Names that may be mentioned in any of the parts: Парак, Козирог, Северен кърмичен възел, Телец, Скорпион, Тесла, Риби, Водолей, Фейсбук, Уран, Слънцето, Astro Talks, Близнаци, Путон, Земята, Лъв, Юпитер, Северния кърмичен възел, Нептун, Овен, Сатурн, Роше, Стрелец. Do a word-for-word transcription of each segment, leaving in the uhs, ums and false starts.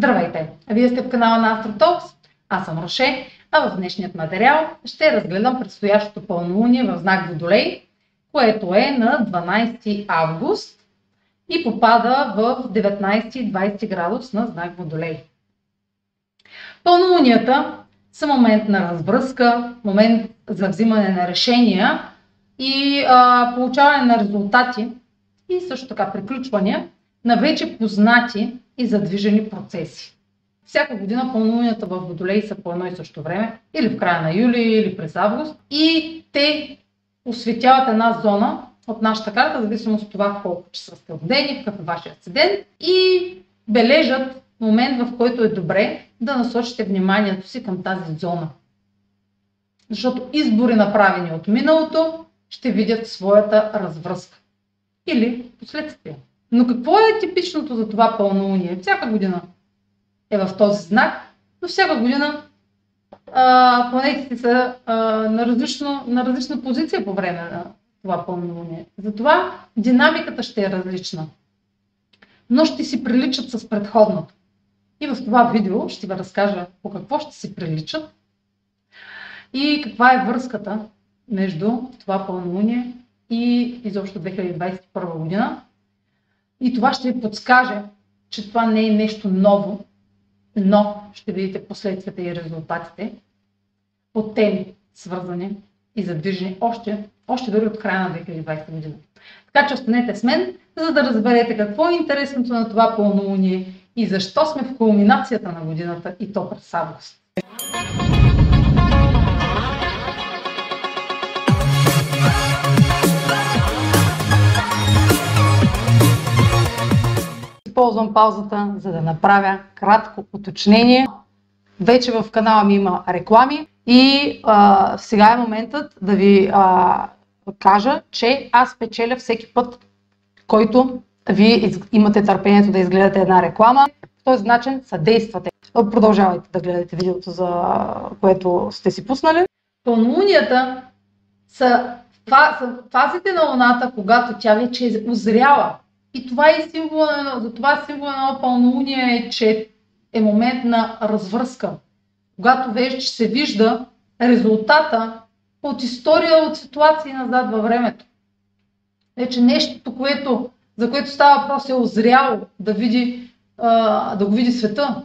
Здравейте! Вие сте в канала на Astro Talks, аз съм Роше, а в днешният материал ще разгледам предстоящото пълнолуние в знак Водолей, което е на дванайсети август и попада в деветнайсети и двайсети градус на знак Водолей. Пълнолунията са момент на развръзка, момент за взимане на решения и а, получаване на резултати и също така приключвания на вече познати и задвижени процеси. Всяка година пълнолунията в Водолей са по едно и също време, или в края на юли, или през август, и те осветяват една зона от нашата карта, зависимо от това колко часа сте родени, какъв е вашия асцендент, и бележат момент, в който е добре да насочите вниманието си към тази зона. Защото избори, направени от миналото, ще видят своята развръзка или последствия. Но какво е типичното за това пълнолуние? Всяка година е в този знак, но всяка година а, планетите са а, на, различно, на различна позиция по време на това пълнолуние. Затова динамиката ще е различна, но ще си приличат с предходното. И в това видео ще ви разкажа по какво ще си приличат и каква е връзката между това пълнолуние и изобщо две хиляди двайсет и първа година. И това ще ви подскаже, че това не е нещо ново, но ще видите последствията и резултатите от теми, свързани и задвижени още, още дори от края на две хиляди и двайсета година. Така че останете с мен, за да разберете какво е интересното на това пълнолуние и защо сме в кулминацията на годината и то през август. Ползвам паузата, за да направя кратко уточнение. Вече в канала ми има реклами и а, сега е моментът да ви а, кажа, че аз печеля всеки път, който ви имате търпението да изгледате една реклама. В този начин съдействате. Продължавайте да гледате видеото, за което сте си пуснали. Пълнолунията са фазите на Луната, когато тя вече е озряла. И това е символа, за това символа на пълнолуние е, че е момент на развръзка. Когато вече се вижда резултата от история, от ситуации назад във времето. Вече нещото, което, за което става въпрос, е озряло да види, да го види света,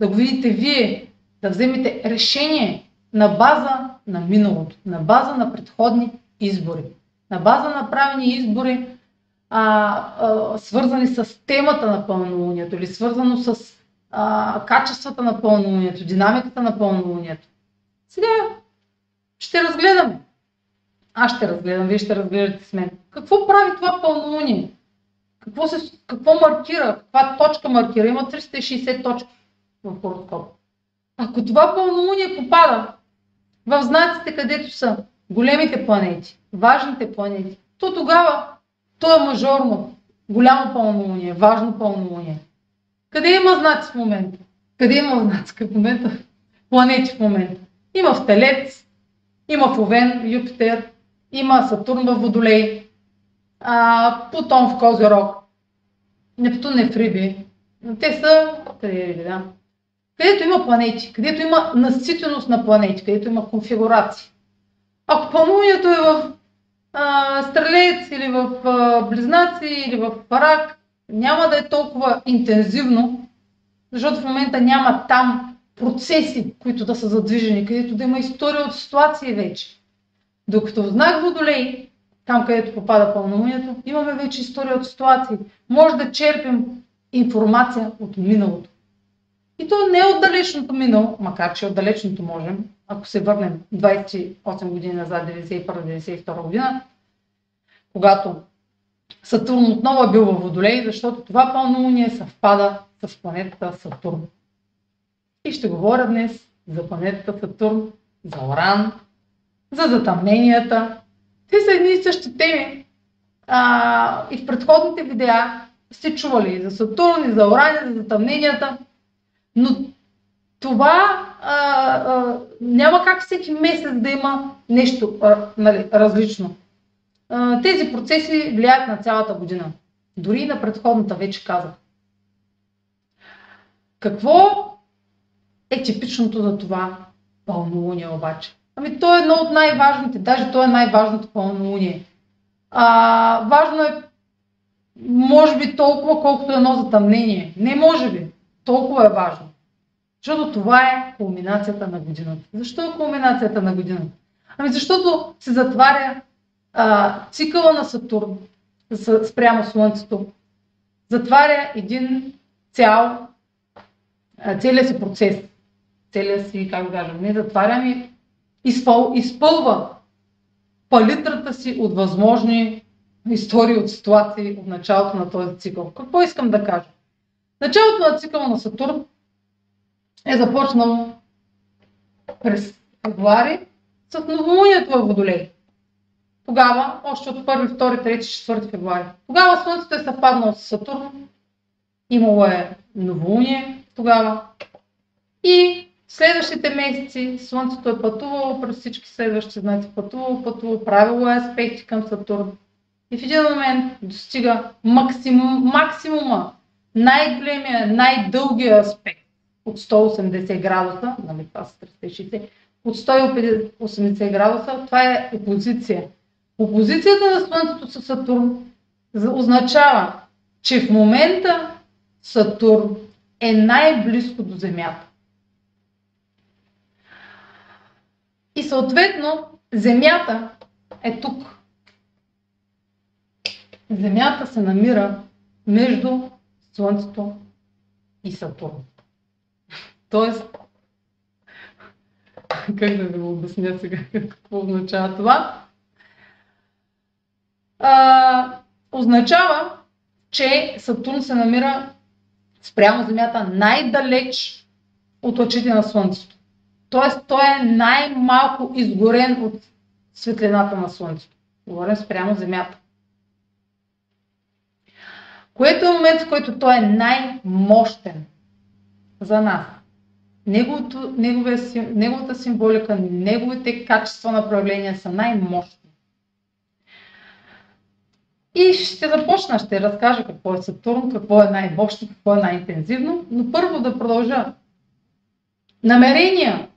да го видите вие, да вземете решение на база на миналото, на база на предходни избори, на база на правени избори, А, а, свързани с темата на пълнолунието или свързано с а, качествата на пълнолунието, динамиката на пълнолунието. Сега ще разгледаме. Аз ще разгледам, вие ще разгледате с мен. Какво прави това пълнолуние? Какво, се, какво маркира? Каква точка маркира? Има триста и шейсет точки в хороскопа. Ако това пълнолуние попада в знаците, където са големите планети, важните планети, то тогава то е мажорно, голямо пълнолуние, важно пълнолуние. Къде има знаци в момента? Къде има знаци в момента? Планети в момента. Има в Телец, има в Овен, Юпитер, има Сатурн в Водолей, а, Путон в Козирог, Нептун е в Риби. Те са, къде е Риби, да? Където има планети, където има наситеност на планети, където има конфигурации. Ако пълнолунието е в Стрелец или в Близнаци или в Парак, няма да е толкова интензивно, защото в момента няма там процеси, които да са задвижени, където да има история от ситуации вече. Докато в знак Водолей, там където попада пълнолунието, имаме вече история от ситуации. Може да черпим информация от миналото. И то не е от далечното минало, макар че от далечното можем, ако се върнем двайсет и осем години назад, деветдесет и първа деветдесет и втора година, когато Сатурн отново е бил във Водолей, защото това пълнолуние съвпада с планетата Сатурн. И ще говоря днес за планетата Сатурн, за Уран, за затъмненията. Те са едни и същи теми. А, и в предходните видеа сте чували и за Сатурн, и за Уран, и за затъмненията. Но това а, а, няма как всеки месец да има нещо а, нали, различно. А, тези процеси влияят на цялата година. Дори и на предходната, вече казах. Какво е типичното за това пълнолуние обаче? Ами то е едно от най-важните, даже то е най-важното пълнолуние. А, важно е, може би толкова, колкото е едно затъмнение. Не може би, толкова е важно. Защото това е кулминацията на годината. Защо е кулминацията на годината? Ами защото се затваря а, цикъла на Сатурн спрямо Слънцето. Затваря един цял, целият си процес. Целият си, как да кажа, не затваря ми, изпъл, изпълва палитрата си от възможни истории, от ситуации от началото на този цикъл. Какво искам да кажа? Началото на цикъла на Сатурн е започнало през февруари с новолунието във Водолей. Тогава, още от първи, втори, трети, четвърти февруари. Тогава Слънцето е съвпаднало с Сатурн, имало е новолуние тогава. И в следващите месеци Слънцето е пътувало през всички следващи знаци, пътувало, пътувало, правило е аспекти към Сатурн. И в един момент достига максимум, максимума, най-големия, най-дългия аспект от сто и осемдесет градуса, нали, това са триста и шейсет, от сто и осемдесет градуса, това е опозиция. Опозицията на Слънцето с Сатурн означава, че в момента Сатурн е най-близко до Земята. И съответно Земята е тук. Земята се намира между Слънцето и Сатурн. Тоест, как да ви го обясня сега, какво означава това? А, означава, че Сатурн се намира спрямо Земята най-далеч от очите на Слънцето. Тоест, той е най-малко изгорен от светлината на Слънцето. Говорим спрямо Земята. Което е момент, в който той е най-мощен за нас. Неговото, негове, неговата символика, неговите качества на проявления са най-мощни. И ще започна, ще разкажа какво е Сатурн, какво е най-мощно, какво е най-интензивно, но първо да продължа. Намерения,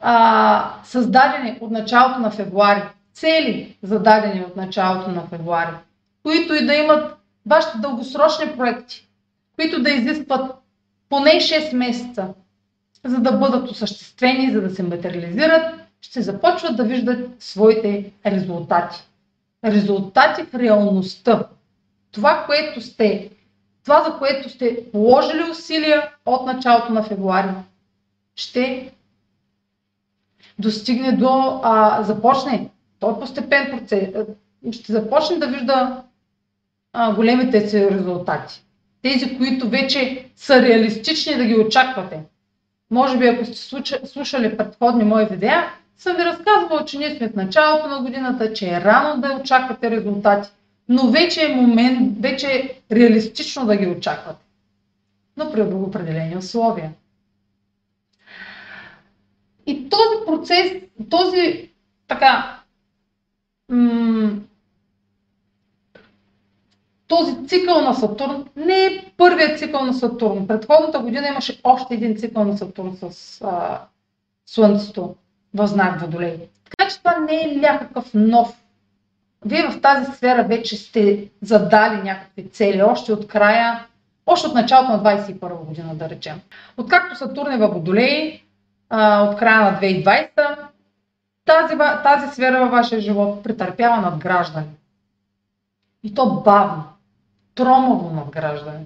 а, създадени от началото на февруари, цели зададени от началото на февруари, които и да имат вашите дългосрочни проекти, които да изискват поне шест месеца, за да бъдат осъществени, за да се материализират, ще започват да виждат своите резултати. Резултати в реалността. Това, което сте, това, за което сте положили усилия от началото на февруари, ще достигне до, а, започне, той е постепен процес, ще започне да вижда а, големите си резултати. Тези, които вече са реалистични да ги очаквате. Може би, ако сте слушали предходни мои видеа, съм ви разказвала, че ние сме в началото на годината, че е рано да очаквате резултати, но вече е момент, вече е реалистично да ги очаквате. Но при определени условия. И този процес, този така, м- този цикъл на Сатурн не е първият цикъл на Сатурн. Предходната година имаше още един цикъл на Сатурн с а, Слънцето в знак Водолей. Така че това не е някакъв нов. Вие в тази сфера вече сте задали някакви цели, още от края, още от началото на двайсет и първа година, да речем. Откакто Сатурн е във Водолей, а, от края на две хиляди и двайсета, тази, тази сфера във вашия живот претърпява надграждане. И то бавно, тромаво надграждане,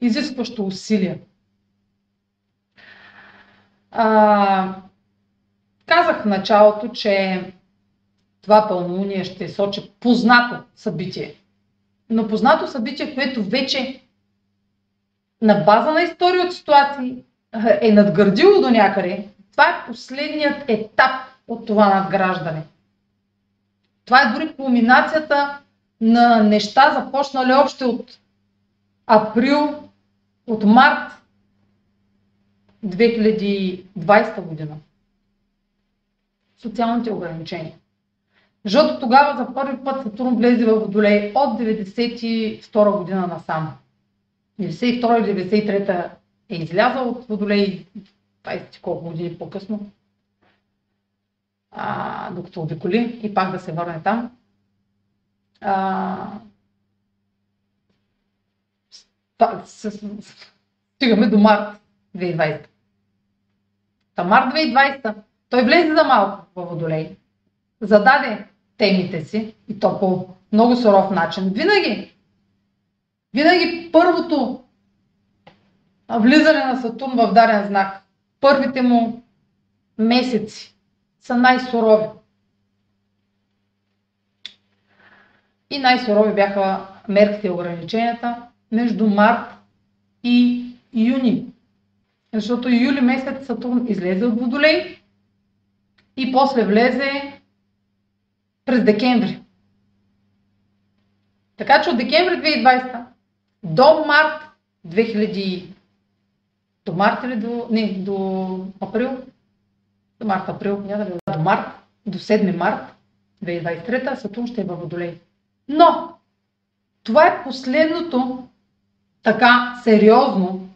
изискващо усилия. А, казах в началото, че това пълнолуние ще сочи познато събитие. Но познато събитие, което вече на база на история от ситуации е надградило до някъде. Това е последният етап от това надграждане. Това е дори кулминацията на неща, започнали още от април, от март две хиляди и двайсета година. Социалните ограничения. Защото тогава за първи път Сатурн влезе във Водолей от деветдесет и втора година насам. деветдесет и втора деветдесет и трета е излязъл от Водолей двадесет колко години по-късно, а, докато обиколи и пак да се върне там. А, стигаме до март две хиляди и двадесета. Та март две хиляди и двадесета той влезе за малко във Водолей, зададе темите си и то по много суров начин. Винаги, винаги първото влизане на Сатурн в даден знак, първите му месеци са най-сурови. И най-сурови бяха мерките и ограниченията между март и юни. Защото юли месец Сатурн излезе от Водолей и после влезе през декември. Така че от декември две хиляди и двадесета до март две хиляди, до март или до, не, до април, до март, април, няма да бе, до март, до седми март две хиляди и двадесет и трета Сатурн ще е във Водолей. Но това е последното така сериозно,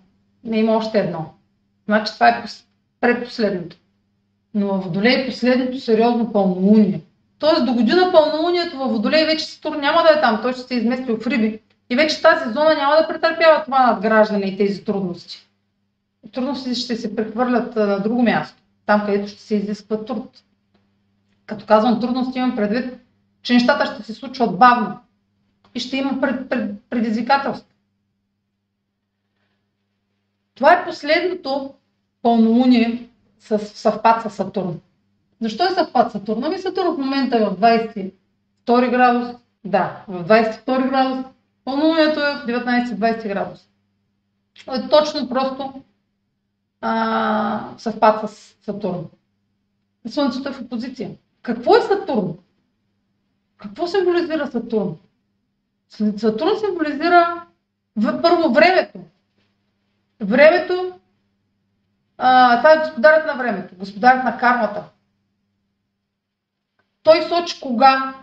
не има още едно. Значи това е предпоследното. Но във Водолей е последното сериозно пълнолуние. Тоест до година пълнолунието във Водолей вече Сатурн няма да е там, той ще се измести в Риби. И вече тази зона няма да претърпява това надграждане и тези трудности. Трудностите ще се прехвърлят на друго място, там където ще се изисква труд. Като казвам трудности, имам предвид, че нещата ще се случват бавно и ще има пред, пред, предизвикателство. Това е последното пълнолуние с съвпад с Сатурн. Защо е съвпад Сатурн? Ами Сатурн в момента е в двадесет и втори градус. Да, в двадесет и втори градус. Пълнолунието е в деветнадесет двадесет градус. Е точно просто а, съвпад с Сатурн. Слънцето е в опозиция. Какво е Сатурн? Какво символизира Сатурн? Сатурн символизира първо времето. Времето, а, това е господарят на времето, господарят на кармата. Той сочи кога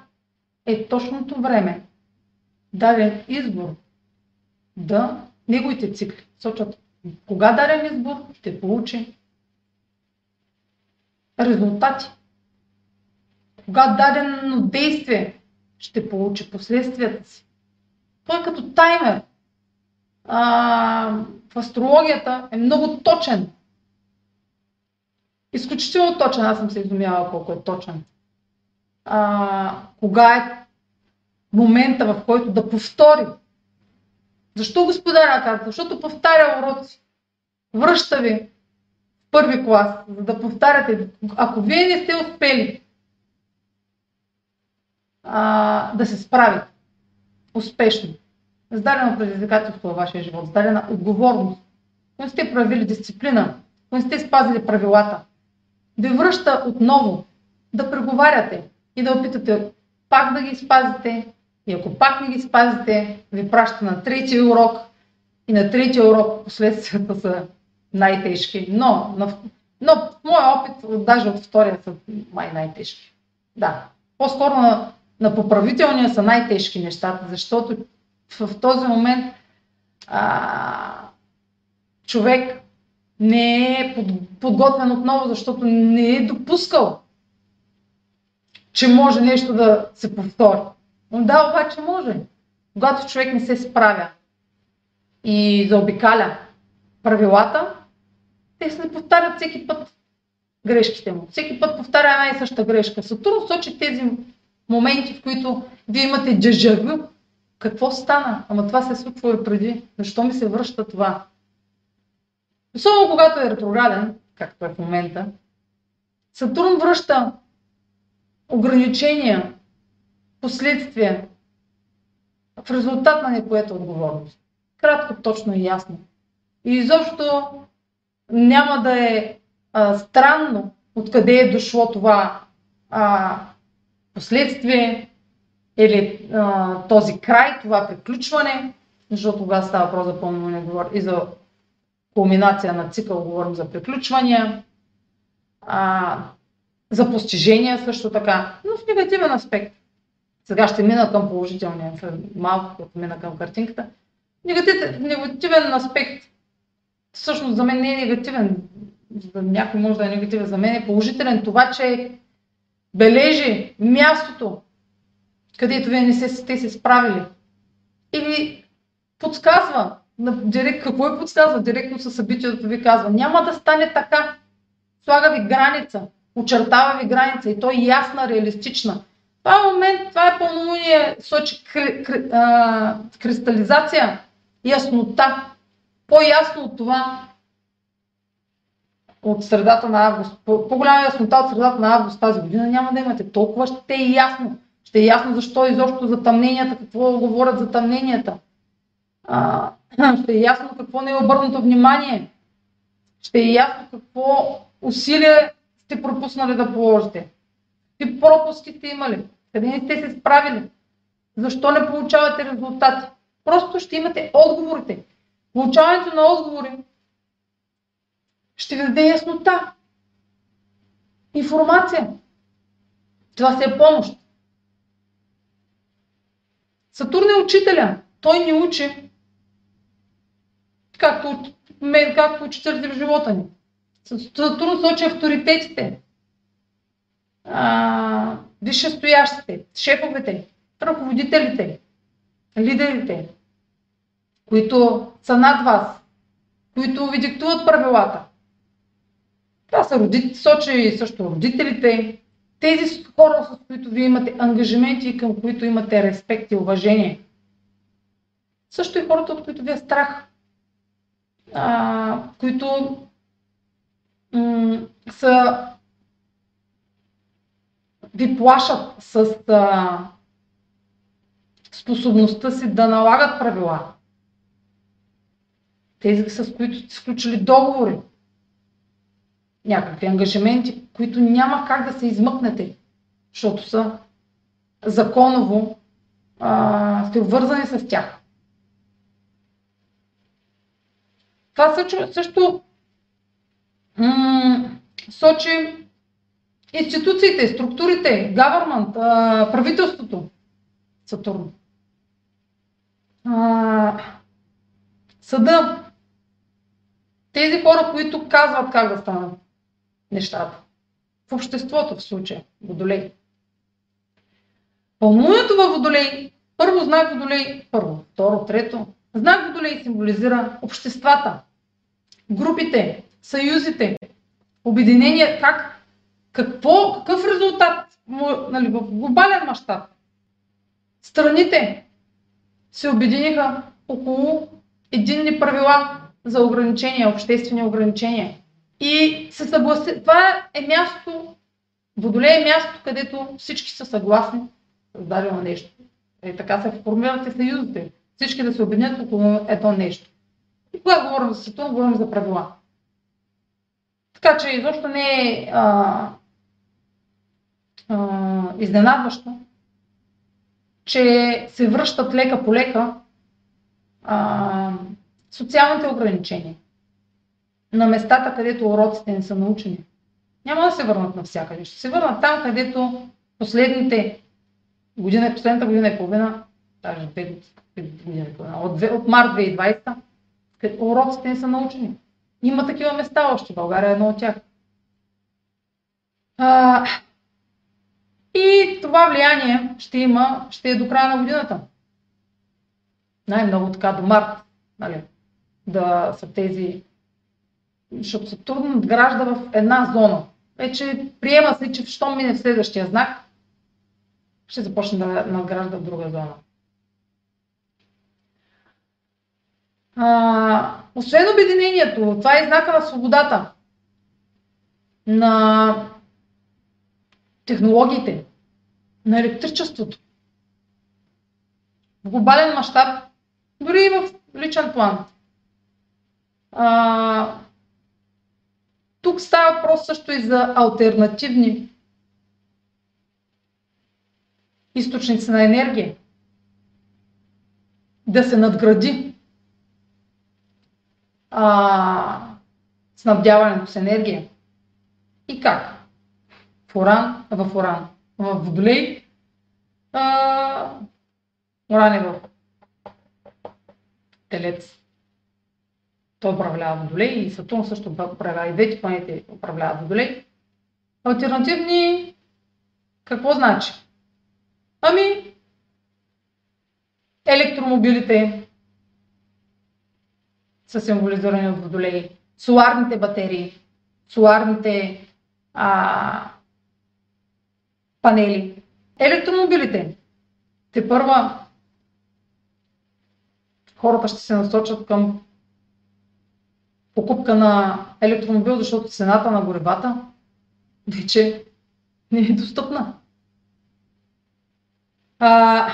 е точното време, даден избор, да неговите цикли сочат кога даден избор ще получи резултати, кога дадено действие ще получи последствията си. Той е като таймер. А, в астрологията е много точен. Изключително точен, аз съм се изумявала колко е точен. А, кога е момента, в който да повтори. Защо господаря казва? Защото повтаря уроци. Връща ви в първи клас, за да повтаряте. Ако вие не сте успели а, да се справите успешно, сдадено предизвикателство във вашия живот, сдадена отговорност, ако не сте проявили дисциплина, ако не сте спазили правилата, да ви връща отново, да преговаряте и да опитате пак да ги спазите, и ако пак не ги спазите, ви праща на третия урок, и на третия урок последствията са най-тежки, но, но в моя опит, даже от втория са май най-тежки. Да, по-скоро на, на поправителния са най-тежки нещата, защото в този момент а, човек не е подготвен отново, защото не е допускал, че може нещо да се повтори. Но да, обаче може. Когато човек не се справя и заобикаля правилата, те се повтарят всеки път грешките му. Всеки път повтаря една и съща грешка. Сатурн сочи тези моменти, в които вие имате дежавю. Какво стана? Ама това се случва и преди. Защо ми се връща това? Особено когато е ретрограден, както е в момента, Сатурн връща ограничения, последствия в резултат на непоета отговорност. Кратко, точно и ясно. И изобщо няма да е а, странно откъде е дошло това а, последствие, или а, този край, това приключване, защото тогава става въпрос за пълнолуние и за кулминация на цикъл, говорим за приключвания, а, за постижения също така, но в негативен аспект. Сега ще мина към положителния, малко мина към картинката. Негативен, негативен аспект, всъщност за мен не е негативен, за някой може да е негативен, за мен е положителен това, че бележи мястото, където вие не се, те се справили. И ви подсказва, директ, какво е подсказва, директно със събитието ви казва, няма да стане така, слага ви граница, очертава ви граница и то е ясна, реалистична. Това е момент, това е пълнолуние, сочи кри, кри, а, кристализация, яснота, по-ясно от това от средата на август, по-голяма яснота от средата на август тази година няма да имате, толкова ще е ясно, ще е ясно защо изобщо затъмненията, какво говорят затъмненията, а, ще е ясно какво не е обърнато внимание, ще е ясно какво усилие сте пропуснали да положите. Какви пропуски сте имали? Къде не сте се справили? Защо не получавате резултати? Просто ще имате отговорите. Получаването на отговори ще ви даде яснота, информация. Това се е помощ. Сатурн е учителя. Той ни учи, както, както учителите в живота ни. Сатурн сочи авторитетите. Висшестоящите, шефовете, ръководителите, лидерите, които са над вас, които ви диктуват правилата. Това са родители, сочи също родителите, тези хора, с които ви имате ангажименти и към които имате респект и уважение. Също и хората, от които ви е страх, а, които м- са ви плашат с а, способността си да налагат правила. Тези, с които сте сключили договори, някакви ангажименти, които няма как да се измъкнете, защото са законово а, сте вързани с тях. Това също, също м- сочи институциите, структурите, government, правителството, Сатурн, съда, тези хора, които казват как да станат нещата, в обществото в случая, Водолей. Пълнолунието във Водолей, първо знак Водолей, първо, второ, трето, знак Водолей символизира обществата, групите, съюзите, обединения, как Какво, какъв резултат, нали, в глобален мащаб? Страните се обединиха около единни правила за ограничения, обществени ограничения. И се съгласи... това е място, Водолей е място, където всички са съгласни с дадено нещо. И така се формират и съюзите. Всички да се обединят около едно нещо. И когато говорим за Сатурн, говорим за правила. Така че изобщо не е а, а, изненадващо, че се връщат лека по лека а, социалните ограничения на местата, където уроците не са научени. Няма да се върнат навсякъде, ще се върнат там, където последните година, последната година и половина, даже две години и половина, от, от март две хиляди и двадесета, уроците не са научени. Има такива места още, България е едно от тях. А, и това влияние ще има, ще е до края на годината. Най-много така до март, нали, да са тези, защото Сатурн надгражда в една зона. Вече приема се, че щом мине в следващия знак, ще започне да надгражда в друга зона. А, освен обединението, това е знака на свободата, на технологиите, на електричеството. В глобален мащаб, дори и в личен план. А, тук става въпрос също и за алтернативни източници на енергия. Да се надгради А, снабдяването с енергия. И как? В Уран, в Уран, в Водолей, а, Уран е в Телец. Той управлява Водолей и Сатурн също управлява. И двете планети управляват Водолей. Алтернативни, какво значи? Ами, електромобилите са символизирани от Водолей. Соларните батерии, соларните а, панели. Електромобилите. Те първа хората ще се насочат към покупка на електромобил, защото цената на горивата вече не е достъпна. А,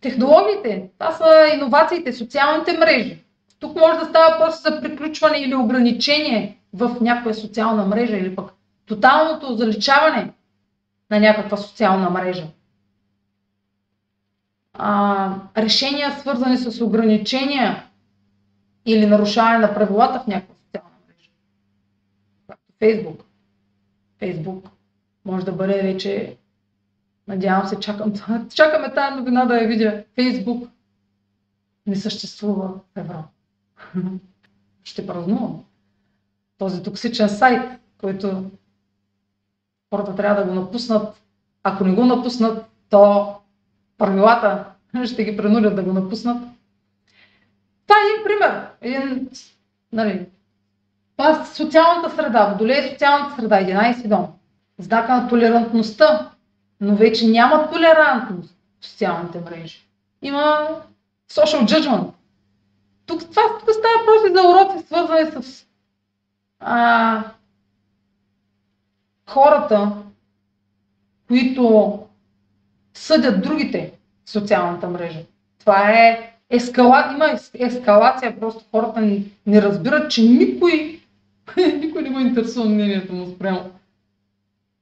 технологиите, това са иновациите, социалните мрежи. Тук може да става просто за приключване или ограничение в някаква социална мрежа или пък тоталното заличаване на някаква социална мрежа. А, решения, свързани с ограничения или нарушаване на правилата в някаква социална мрежа. Фейсбук. Фейсбук може да бъде вече, надявам се, чакам, чакаме тая новина да я видя. Фейсбук не съществува в Европа. Ще празнувам. Този токсичен сайт, който хората трябва да го напуснат. Ако не го напуснат, то правилата ще ги принудят да го напуснат. Това е един пример. Един, нали, това е социалната среда. Водолей е социалната среда. единайсети дом. Знака на толерантността. Но вече няма толерантност в социалните мрежи. Има social judgment. Тук, това, тук става просто за уроци, свързани с а, хората, които съдят другите в социалната мрежа. Това е Ескала... Има ескалация, просто хората не, не разбират, че никой, никой не го интересува мнението му спрямо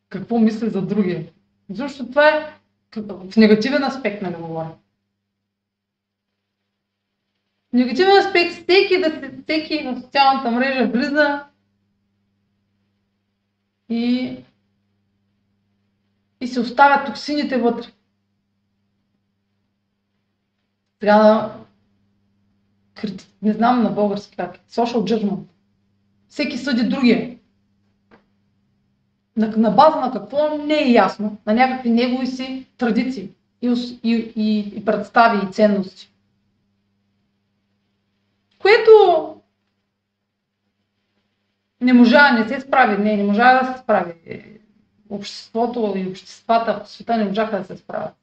какво мисли за другия. Защото това е в негативен аспект, нали говоря. В негативен аспект всеки, да се, всеки в социалната мрежа влиза и, и се оставят токсините вътре. Сега не знам на български как. Social judgment. Всеки съди другия. На, на база на какво не е ясно. На някакви негови си традиции и, и, и, и представи и ценности. Което не можа, не се справи. Не, не можа да се справи. Обществото и обществата в света не можаха да се справят.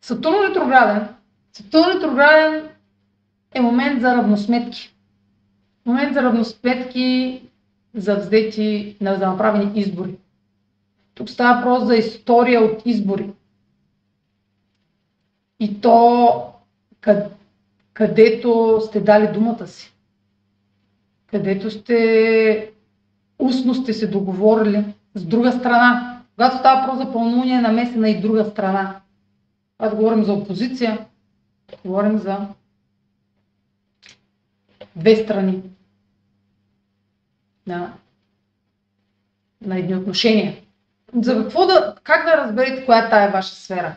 Сатурн ретрограден. Сатурн ретрограден е момент за равносметки. Момент за равносметки, за взети, за направени избори. Тук става въпрос за история от избори. И то, къд, където сте дали думата си. Където сте устно сте се договорили с друга страна. Когато става въпрос за пълнолуние, намесена и друга страна. Аз говорим за опозиция, говорим за две страни на, на едни отношения. За какво да, как да разберете коя е тая ваша сфера,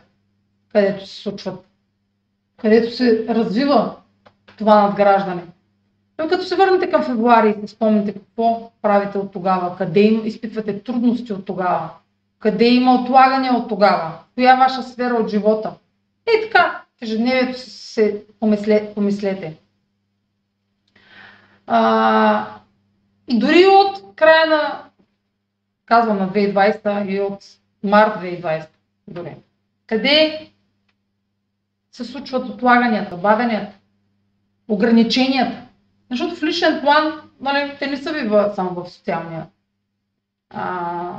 където се случват, където се развива това надграждане? Но като се върнете към февруари и спомните какво правите от тогава, къде им изпитвате трудности от тогава, къде има отлагане от тогава, коя е ваша сфера от живота. Е така, в ежедневието се помисле, помислете. А, и дори от края на, казвам на две хиляди и двайсета и от март две хиляди и двайсета дори. Къде се случват отлаганията, бавенията, ограниченията. Защото в личен план, нали, те не са ви само в социалния а,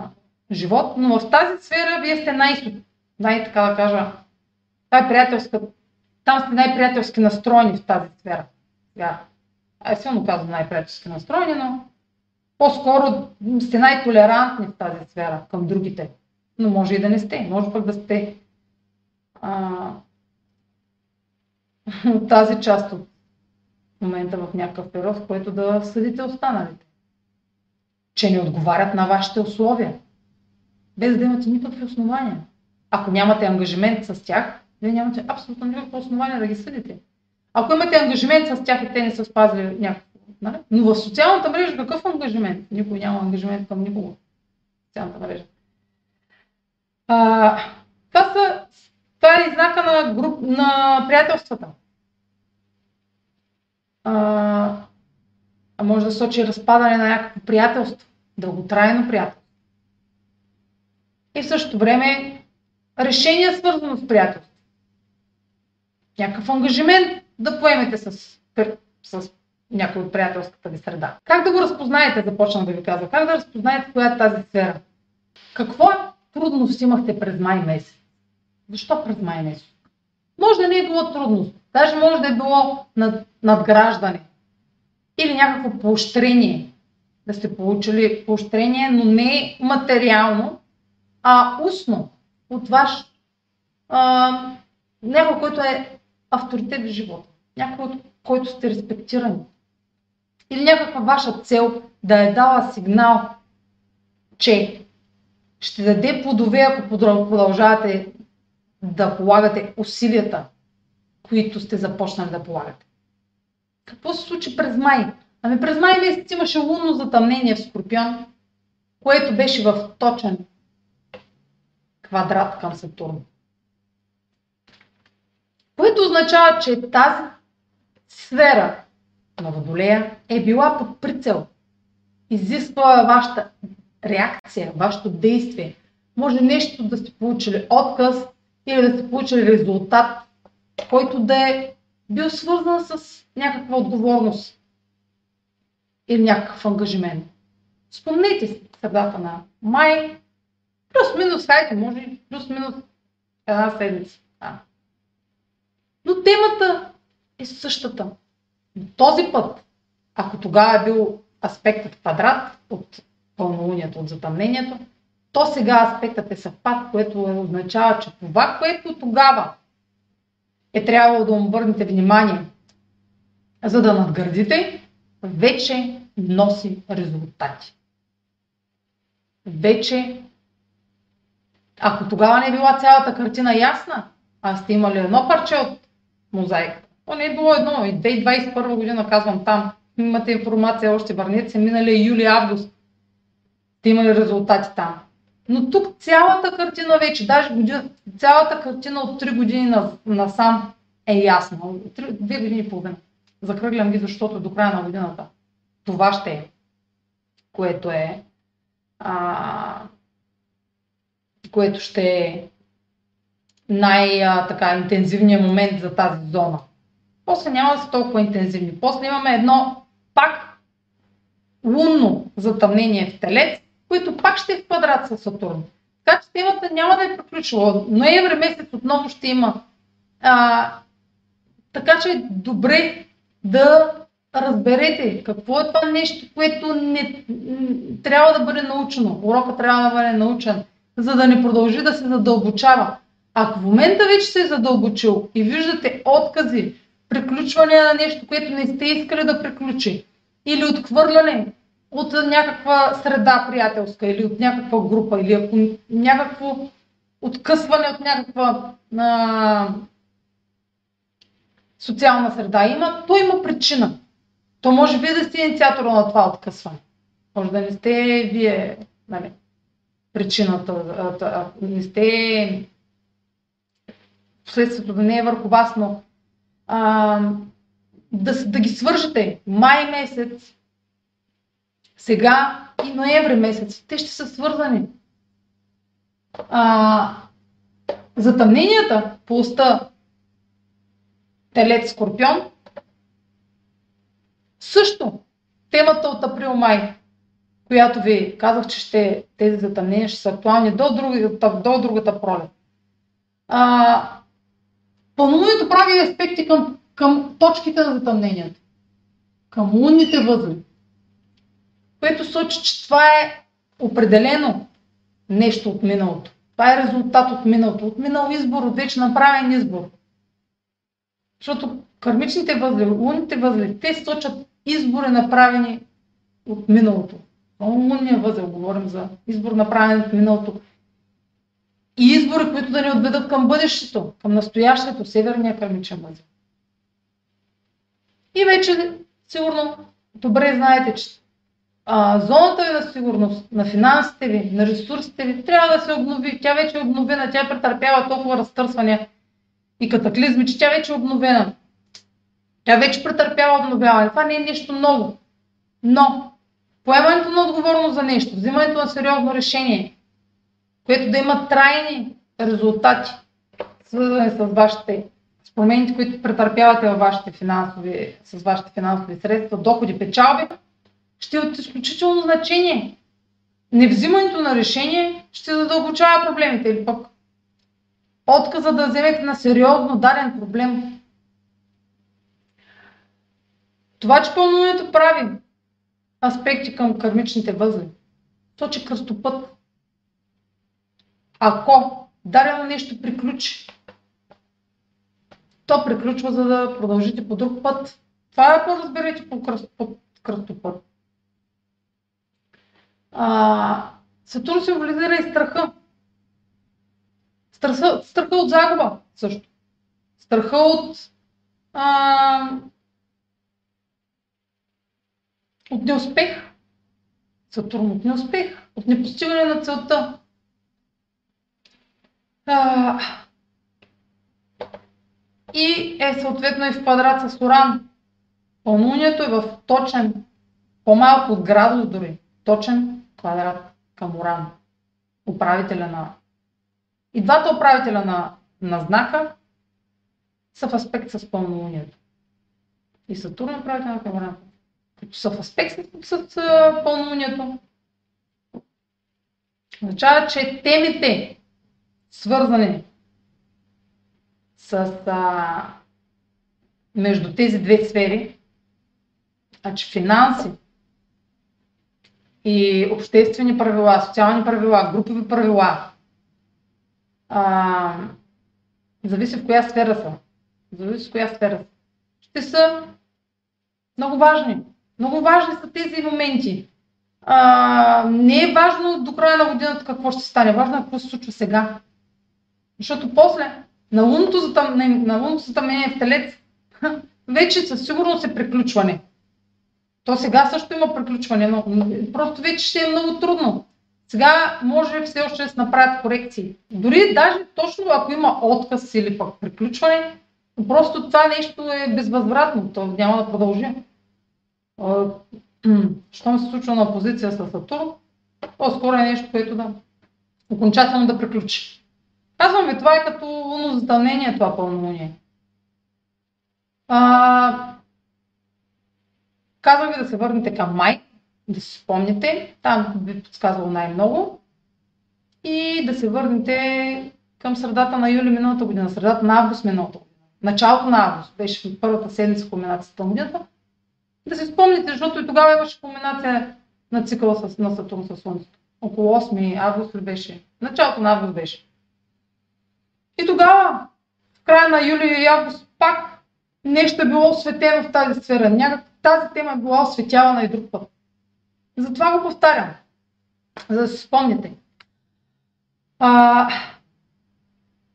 живот, но в тази сфера вие сте най-супер. Най-така да кажа, най-приятелска, там сте най-приятелски настроени в тази сфера. Сега, е силно казвам най-приятелски настроени, но по-скоро сте най-толерантни в тази сфера към другите. Но може и да не сте, може пък да сте а, от тази част от момента в някакъв период, в който да съдите останалите. че не отговарят на вашите условия, без да имате никакви основания. Ако нямате ангажимент с тях, вие нямате абсолютно никакво основание да ги съдите. Ако имате ангажимент с тях и те не са спазили някакво, не? Но в социалната мрежа какъв ангажимент? Никой няма ангажимент към никого. Социалната мрежа. А, това, са, това е знака на, груп, на приятелствата. А, а може да сочи разпадане на някакво приятелство, дълготрайно приятелство. И в същото време решение свързано с приятелство. Някакъв ангажимент да поемете с, с някой от приятелската ви среда. Как да го разпознаете, започна да ви казвам. Как да разпознаете коя е тази сфера? Какво трудност имахте през май месец? Защо през май месец? Може да не е било трудност. Даже може да е било над, надграждане. Или някакво поощрение. Да сте получили поощрение, но не материално, а устно. От ваш а, някой, който е авторитет в живота. Някой, от който сте респектирани. Или някаква ваша цел да е дала сигнал, че ще даде плодове, ако продължавате да полагате усилията, които сте започнали да полагате. Какво се случи през май? Ами през май месец имаше лунно затъмнение в Скорпион, което беше в точен квадрат към Сатурн. Което означава, че тази сфера на Водолея е била под прицел. Изисква вашата реакция, вашето действие. Може нещо да сте получили отказ или да сте получили резултат, който да е бил свързан с някаква отговорност или някакъв ангажимент. Спомнете си средата на май, плюс-минус, хайде, може и плюс-минус една седмица. А. Но темата е същата. Но този път, ако тогава е бил аспектът квадрат от пълнолунието, от затъмнението, то сега аспектът е съвпад, което означава, че това, което тогава е трябвало да обърнете внимание, за да надградите, вече носи резултати. Вече, ако тогава не е била цялата картина ясна, а сте имали едно парче от мозайката, то не е било едно. И две хиляди двадесет и първа година, казвам там, имате информация, още върнете се, минали юли-август, сте имали резултати там. Но тук цялата картина вече, даже година, цялата картина от три години насам е ясна. две години и половина. Закръглям ги, защото до края на годината това ще е, което е, а, което ще е най-интензивният момент за тази зона. После няма да са толкова интензивни. После имаме едно пак лунно затъмнение в Телец, което пак ще е в квадрат със Сатурн. Така че темата няма да е приключила. Ноември месец отново ще има. А, така че е добре да разберете какво е това нещо, което не, трябва да бъде научено. Урокът трябва да бъде научен, за да не продължи да се задълбочава. Ако в момента вече се е задълбочил и виждате откази, приключване на нещо, което не сте искали да приключи, или отхвърляне от някаква среда приятелска, или от някаква група, или ако някакво откъсване от някаква а, социална среда има, то има причина. То може вие да сте инициатора на това откъсване. Може да не сте вие, нали, причината, а, не сте последствието да не е върху вас, но а, да, да ги свържете май месец, сега и ноември месец, те ще са свързани. А, затъмненията по оста Телец Скорпион също темата от април-май, която ви казах, че ще, тези затъмнения ще са актуални до другата, до другата пролет. Пълнолунието прави аспекти към, към точките на затъмненията, към лунните възли, което сочи, че това е определено нещо от миналото. Това е резултат от миналото, от минал избор, от вече направен избор. Защото кърмичните възли, лунните възли, те сочат избори, направени от миналото. лунния възел, говорим за избор, направен в миналото. И избори, които да ни отведат към бъдещето, към настоящето, северния кърмичен възел. И вече, сигурно, добре знаете, че а, зоната ви на сигурност, на финансите ви, на ресурсите ви, трябва да се обнови. Тя вече е обновена, тя претърпява толкова разтърсвания и катаклизми, че тя вече е обновена. Тя вече претърпява обновяване. Това не е нещо ново. Но поемането на отговорност за нещо, взимането на сериозно решение, което да има трайни резултати, свързани с вашите, с промените, които претърпявате във вашите финансови, с вашите финансови средства, доходи, печалби, ще е от изключително значение. Невзимането на решение ще задълбочава проблемите или пък отказа да вземете на сериозно даден проблем. Това, че пълнолунието прави аспекти към кърмичните възли, сочи кръстопът. Ако дадено нещо приключи, то приключва, за да продължите по друг път. Това е по-разберете по кръстопът. Сатурн символизира и страха. Страха, страха от загуба също. Страха от, а, от неуспех. Сатурн от неуспех, от непостигане на целта. А, и е съответно и в квадрат с Уран. Пълнолунието е в точен, по-малко от градус дори, точен квадрат към Уран. Управителя на... И двата управителя на, на знака са в аспект с пълнолунието. И Сатурн управителя на към Уран. Като са в аспект с, с пълнолунието, означава, че темите, свързани с, а, между тези две сфери, а че финанси и обществени правила, социални правила, групови правила, а, зависи в коя сфера са, зависи в коя сфера са, ще са много важни. Много важни са тези моменти. А, не е важно до края на годината какво ще стане, важно е какво се случва сега. Защото после, на лунното затъмнение в Телец, вече със сигурност е приключване. То сега също има приключване, но просто вече ще е много трудно. Сега може все още да се направят корекции. Дори даже точно ако има отказ или пък приключване, просто това нещо е безвъзвратно, то няма да продължи. Щом се случва на позиция с Сатурн, по-скоро е нещо, което да окончателно да приключи. Казвам ви, това е като лунно затъмнение, това пълнолуние. А, казвам ви да се върнете към май, да си спомните, там ви подсказвал най-много. И да се върнете към средата на юли миналата година, средата на август миналата година. Началото на август беше в първата седмица кулминацията на годината. Да се спомните, защото и тогава имаше кулминация на цикъла с, на Сатурн със Слънцето. Около осми август беше, началото на август беше. И тогава, в края на юли и август, пак нещо е било осветено в тази сфера. Някак тази тема е била осветявана и друг път. Затова го повтарям, за да си спомняте. А,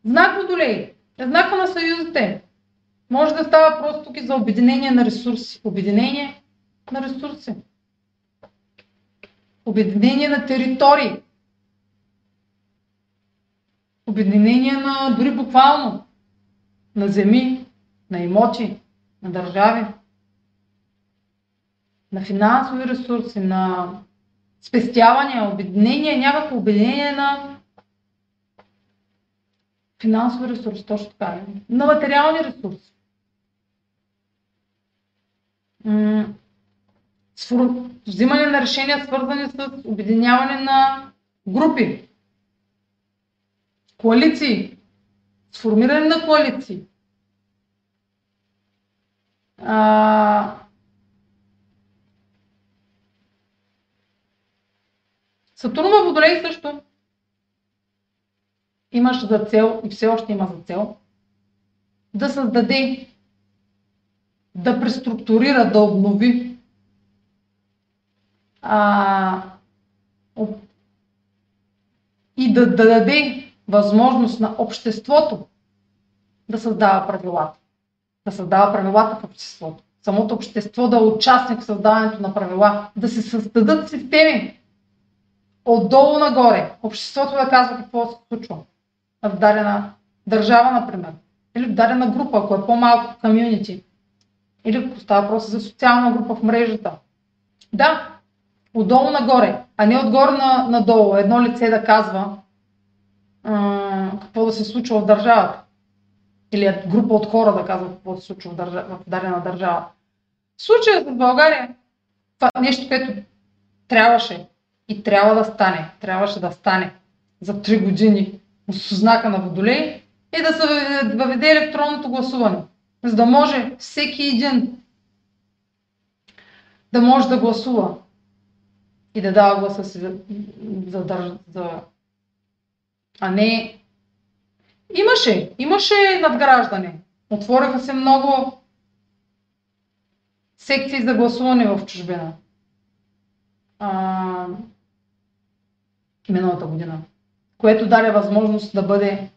знак Водолей е знака на съюзите. Може да става просто тук и за обединение на ресурси. Обединение на ресурси. Обединение на територии. Обединение на, дори буквално, на земи, на имоти, на държави, на финансови ресурси, на спестявания, обединение, някакво обединение на финансови ресурси, точно така, на материални ресурси. Взимане на решения, свързани с обединяване на групи. Коалиции, сформиране на коалиции, а... Сатурн във Водолей също имаш за цел и все още има за цел да създаде, да преструктурира, да обнови, а... да, да даде възможност на обществото да създава правилата. Да създава правилата в обществото. Самото общество да е участник в създаването на правила. Да се създадат системи отдолу нагоре. Обществото да казва какво се случва в дадена държава, например. Или в дадена група, ако е по-малко комьюнити. Или ако става въпрос за социална група в мрежата. Да, отдолу нагоре, а не отгоре на, надолу. Едно лице да казва а, какво да се случва в държавата. Или група от хора да казва какво се случва в, държа, в дадена държава. В случая в България това нещо, което трябваше и трябва да стане, трябваше да стане за три години с знака на Водолей, е да се въведе електронното гласуване, за да може всеки един да може да гласува и да дава гласа си за, за, за... А не... Имаше, имаше надграждане. Отвориха се много секции за гласуване в чужбина. А... Миналата година. Което даде възможност да бъде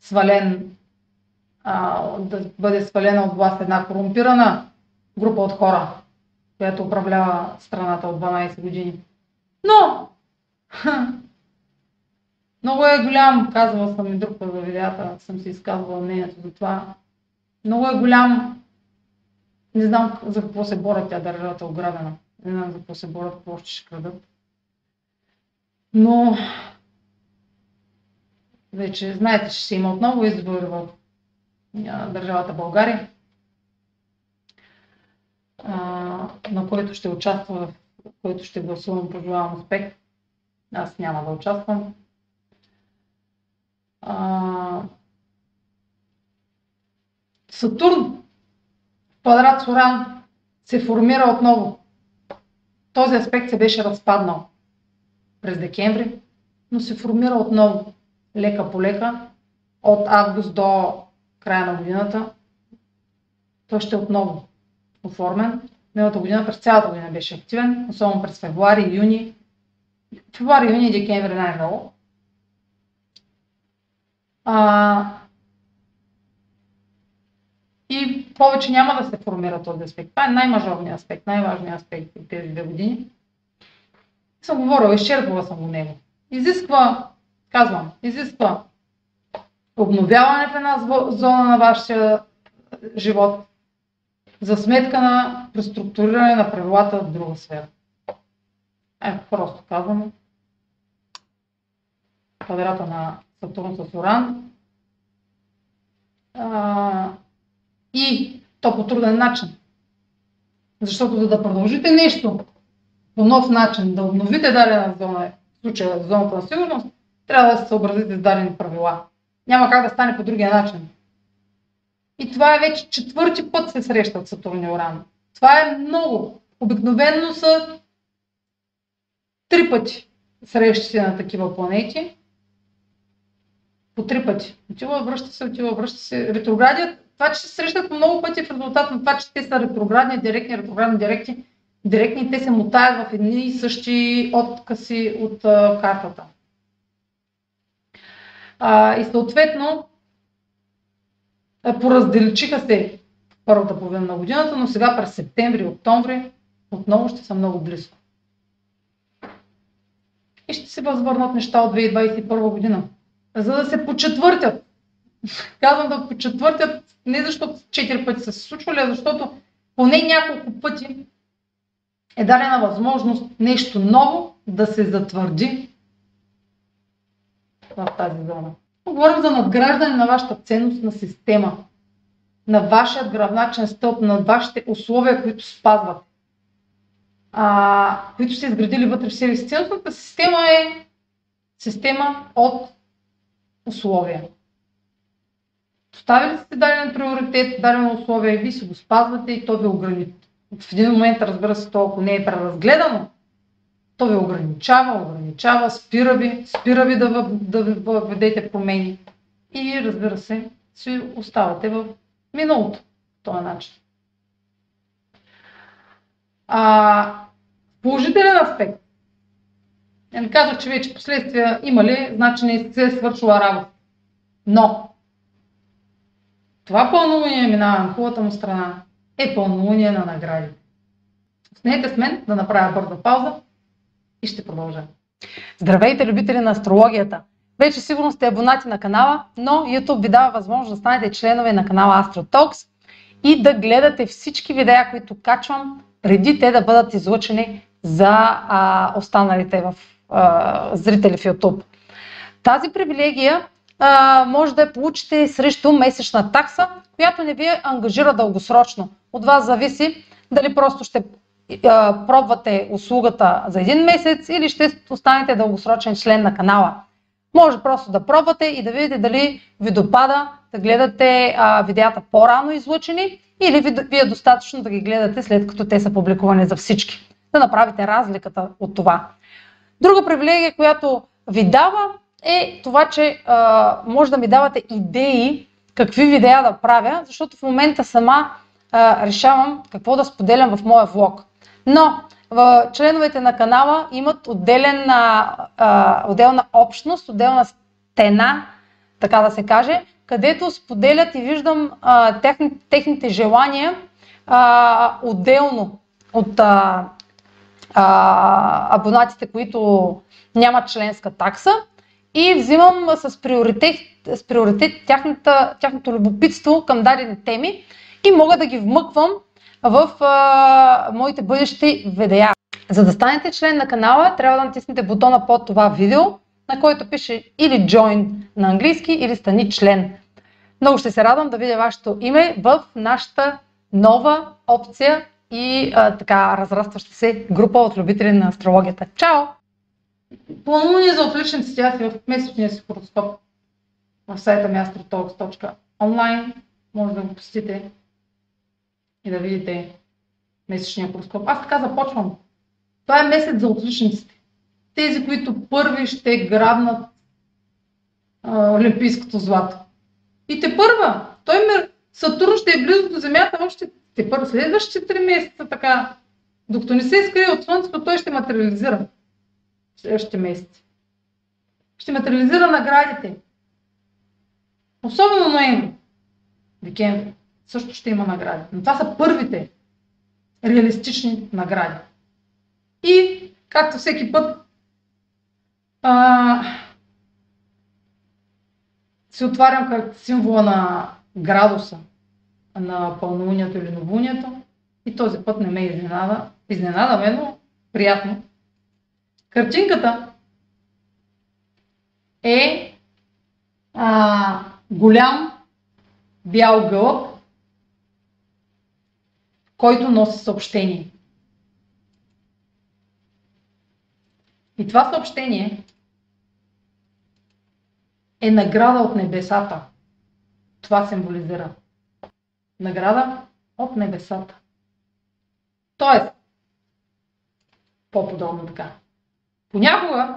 свален, а, да бъде свалена от власт една корумпирана група от хора, която управлява страната от дванадесет години. Но, много е голям, казвала съм и друг път за видеята, съм си изказвала мнението за това. Много е голям, не знам за какво се борят, тя държавата е ограбена. Не знам за какво се борят, какво още ще крадат. Но, вече знаете, ще има отново избори в държавата България, на който ще участвам, в който ще гласувам, пожелавам успех. Аз няма да участвам. А... Сатурн в квадрат с Уран се формира отново. Този аспект се беше разпаднал през декември, но се формира отново лека по лека от август до края на годината. Той ще е отново оформен. Миналата година, през цялата година беше активен, особено през февруари, юни. Февруари, юни и декември най-много. А... И повече няма да се формира този аспект. Това е най-мажорният аспект, най-важният аспект от тези две години. Съм говорила, изчерпвала съм го него. Изисква, казвам, изисква обновяване в една зона на вашия живот, за сметка на преструктуриране на правилата в друга сфера. Е, просто казваме. Квадрата на Сатурн с Уран. А, и то по труден начин. Защото за да продължите нещо по нов начин, да обновите дадена зона, в случая зоната на сигурност, трябва да се съобразите с дадени правила. Няма как да стане по другия начин. И това е вече четвърти път се срещат Сатурн и Уран. Това е много. Обикновено са три пъти срещите на такива планети. По три пъти. Отива, връща се, отива, връща се. Ретроградият, това, че се срещат много пъти в резултат на това, че те са ретроградни, директни, ретроградни, директни, директни, те се мутаят в едни и същи откъси от а, картата. А, и съответно, поразделичиха се първата половина на годината, но сега през септември и октомври отново ще са много близко. И ще се възвърнат неща от две хиляди двадесет и първа година, за да се почетвъртят. Казвам да почетвъртят не защото четири пъти са се случвали, а защото поне няколко пъти е дадена възможност нещо ново да се затвърди в тази зона. Говорим за надграждане на вашата ценностна система, на вашия гръбначен стълб, на вашите условия, които спазвате, а, които сте изградили вътре в себе си. Ценностната система е система от условия. Поставили сте даден приоритет, дадено условие и ви си го спазвате и то ви ограничава. В един момент, разбира се, то ако не е преразгледано, то ви ограничава, ограничава, спира ви, спира ви да, във, да въведете промени. И разбира се, си оставате в миналото по този начин. А, положителен аспект. Е, ми казва, че вече последствия има ли, значи не се е свършила работа. Но това пълнолуние минава на хубавата му страна е пълнолуние на награди. Останете с мен да направя бърза пауза и ще продължа. Здравейте, любители на астрологията! Вече сигурно сте абонати на канала, но YouTube ви дава възможност да станете членове на канала Astro Talks и да гледате всички видеа, които качвам, преди те да бъдат излъчени за а, останалите в, а, зрители в YouTube. Тази привилегия а, може да я получите срещу месечна такса, която не ви ангажира дългосрочно. От вас зависи дали просто ще а, пробвате услугата за един месец или ще останете дългосрочен член на канала. Може просто да пробвате и да видите дали ви допада да гледате а, видеята по-рано излъчени или ви, ви е достатъчно да ги гледате след като те са публикувани за всички. Да направите разликата от това. Друга привилегия, която ви дава е това, че а, може да ми давате идеи какви видеа да правя, защото в момента сама а, решавам какво да споделям в моя влог. Но в членовете на канала имат отделена, а, отделна общност, отделна стена, така да се каже, където споделят и виждам а, техни, техните желания а, отделно от а, а, абонатите, които нямат членска такса, и взимам с приоритет, с приоритет тяхната, тяхното любопитство към дадени теми и мога да ги вмъквам в а, моите бъдещи видеа. За да станете член на канала, трябва да натиснете бутона под това видео, на който пише или Join на английски, или Стани член. Много ще се радвам да видя вашето име в нашата нова опция и а, така разрастваща се група от любители на астрологията. Чао! Пълнолуние за отличниците аз в месечния си хороскоп в сайта ми Astro Talks точка онлайн. Може да го посетите и да видите месечния хороскоп. Аз така започвам. Това е месец за отличниците. Тези, които първи ще грабнат а, олимпийското злато. И те първа. Той ме... Сатурн ще е близо до Земята, още те първа. Следващите три месеца така. Докато не се изкрие от Слънцето, той ще материализира. Следващите месеци. Ще материализира наградите. Особено ноември. Декември. Също ще има награди. Но това са първите реалистични награди. И, както всеки път, а, си отварям как символа на градуса на пълнолунието или новолунието. И този път не ме изненада. Изненада ме, но приятно. Картинката е а, голям бял гълъб, който носи съобщение. И това съобщение е награда от небесата. Това символизира. Награда от небесата. Тоест, по-подобно така. Понякога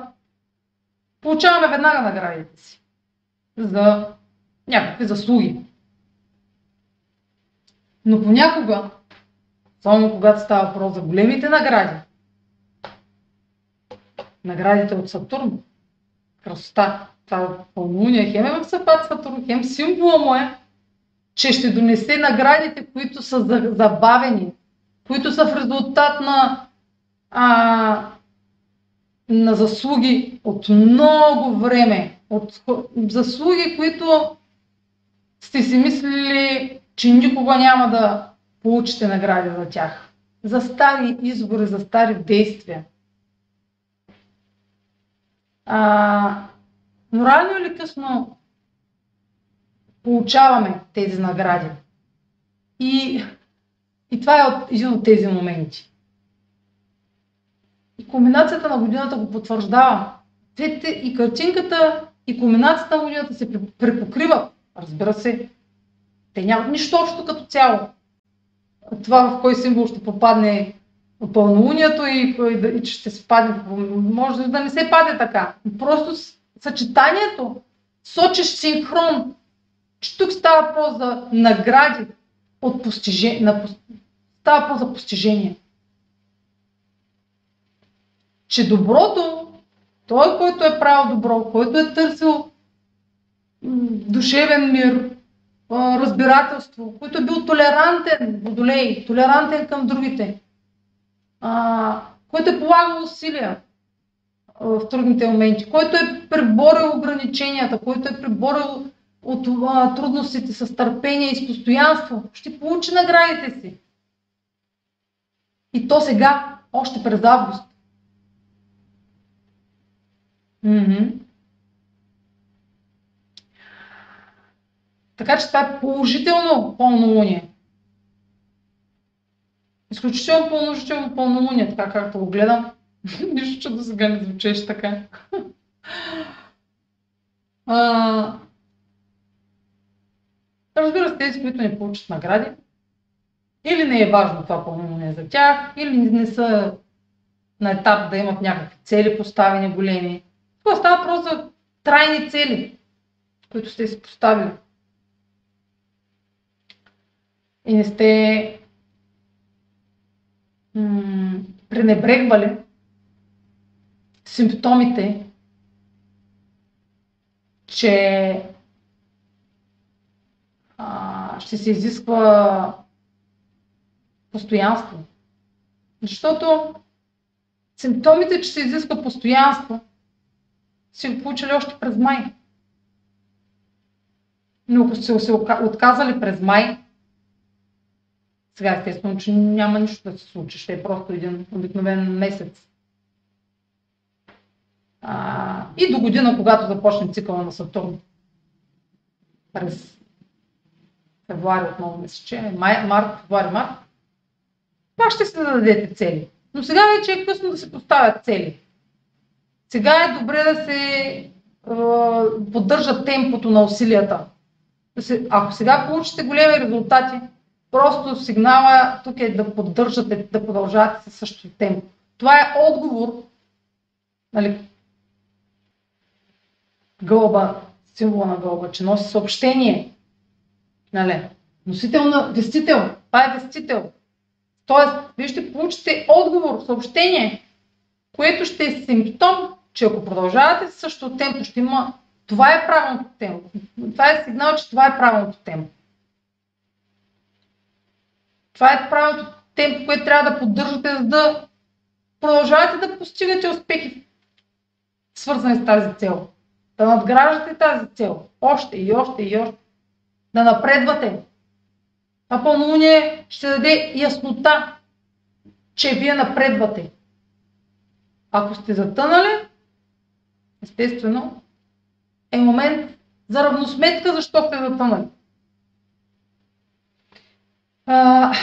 получаваме веднага наградите си за някакви заслуги. Но понякога, само когато става въпрос за големите награди, наградите от Сатурн, красота, това пълнолуние, хем е в съвпад Сатурн, хем символа му е, че ще донесе наградите, които са забавени, които са в резултат на, а, на заслуги от много време, от заслуги, които сте си мислили, че никога няма да получите награди за тях. За стари избори, за стари действия. А, но рано или късно получаваме тези награди. И, и това е от, един от тези моменти. И комбинацията на годината го потвърждава. Двете, и картинката, и комбинацията на годината се препокриват. Разбира се, те нямат нищо общо като цяло. Това в кой символ ще попадне пълнолунието и, и, и че ще се падне, може да не се паде така. Просто съчетанието сочи синхрон, че тук става по за награди от постижение, на, става по за постижение. Че доброто Той, който е правил добро, който е търсил душевен мир, разбирателство, който е бил толерантен, водолей, толерантен към другите, който е полагал усилия в трудните моменти, който е преборил ограниченията, който е преборил от трудностите с търпение и с постоянство, ще получи наградите си. И то сега, още през август. Mm-hmm. Така че това е положително пълнолуние. Изключително положително пълнолуние, така както го гледам. Нищо, че до сега не звучеше така. а... Разбира се, тези, които не получат награди, или не е важно това пълнолуние за тях, или не са на етап да имат някакви цели поставени големи. Това става просто за трайни цели, които сте си поставили. И не сте м- пренебрегвали симптомите, че а, ще се изисква постоянство. Защото симптомите, че се изисква постоянство, си го получили още през май. Но ако сте се отказали през май, сега естествено, че няма нищо да се случи, ще е просто един обикновен месец. А, и до година, когато започне цикъла на Сатурн, през февруари отново месече, май, март, февруари, март, пак ще се зададете цели. Но сега вече е късно да се поставят цели. Сега е добре да се е, поддържа темпото на усилията. Да се, ако сега получите големи резултати, просто сигнала тук е да поддържате, да продължавате със същото темпо. Това е отговор, нали, гълба, символа на гълба, че носи съобщение, нали, носител на вестител, това е вестител. Тоест, вие ще получите отговор, съобщение, което ще е симптом, че ако продължавате същото темпо, ще има, това е правилното темпо. Това е сигнал, че това е правилното темпо. Това е правилното темпо, което трябва да поддържате, за да продължавате да постигате успехи, свързани с тази цел. Да надграждате тази цел. Още и още и още. Да напредвате. Това пълнолуние ще даде яснота, че вие напредвате. Ако сте затънали, естествено, е момент за равносметка, защо сте затънали. А...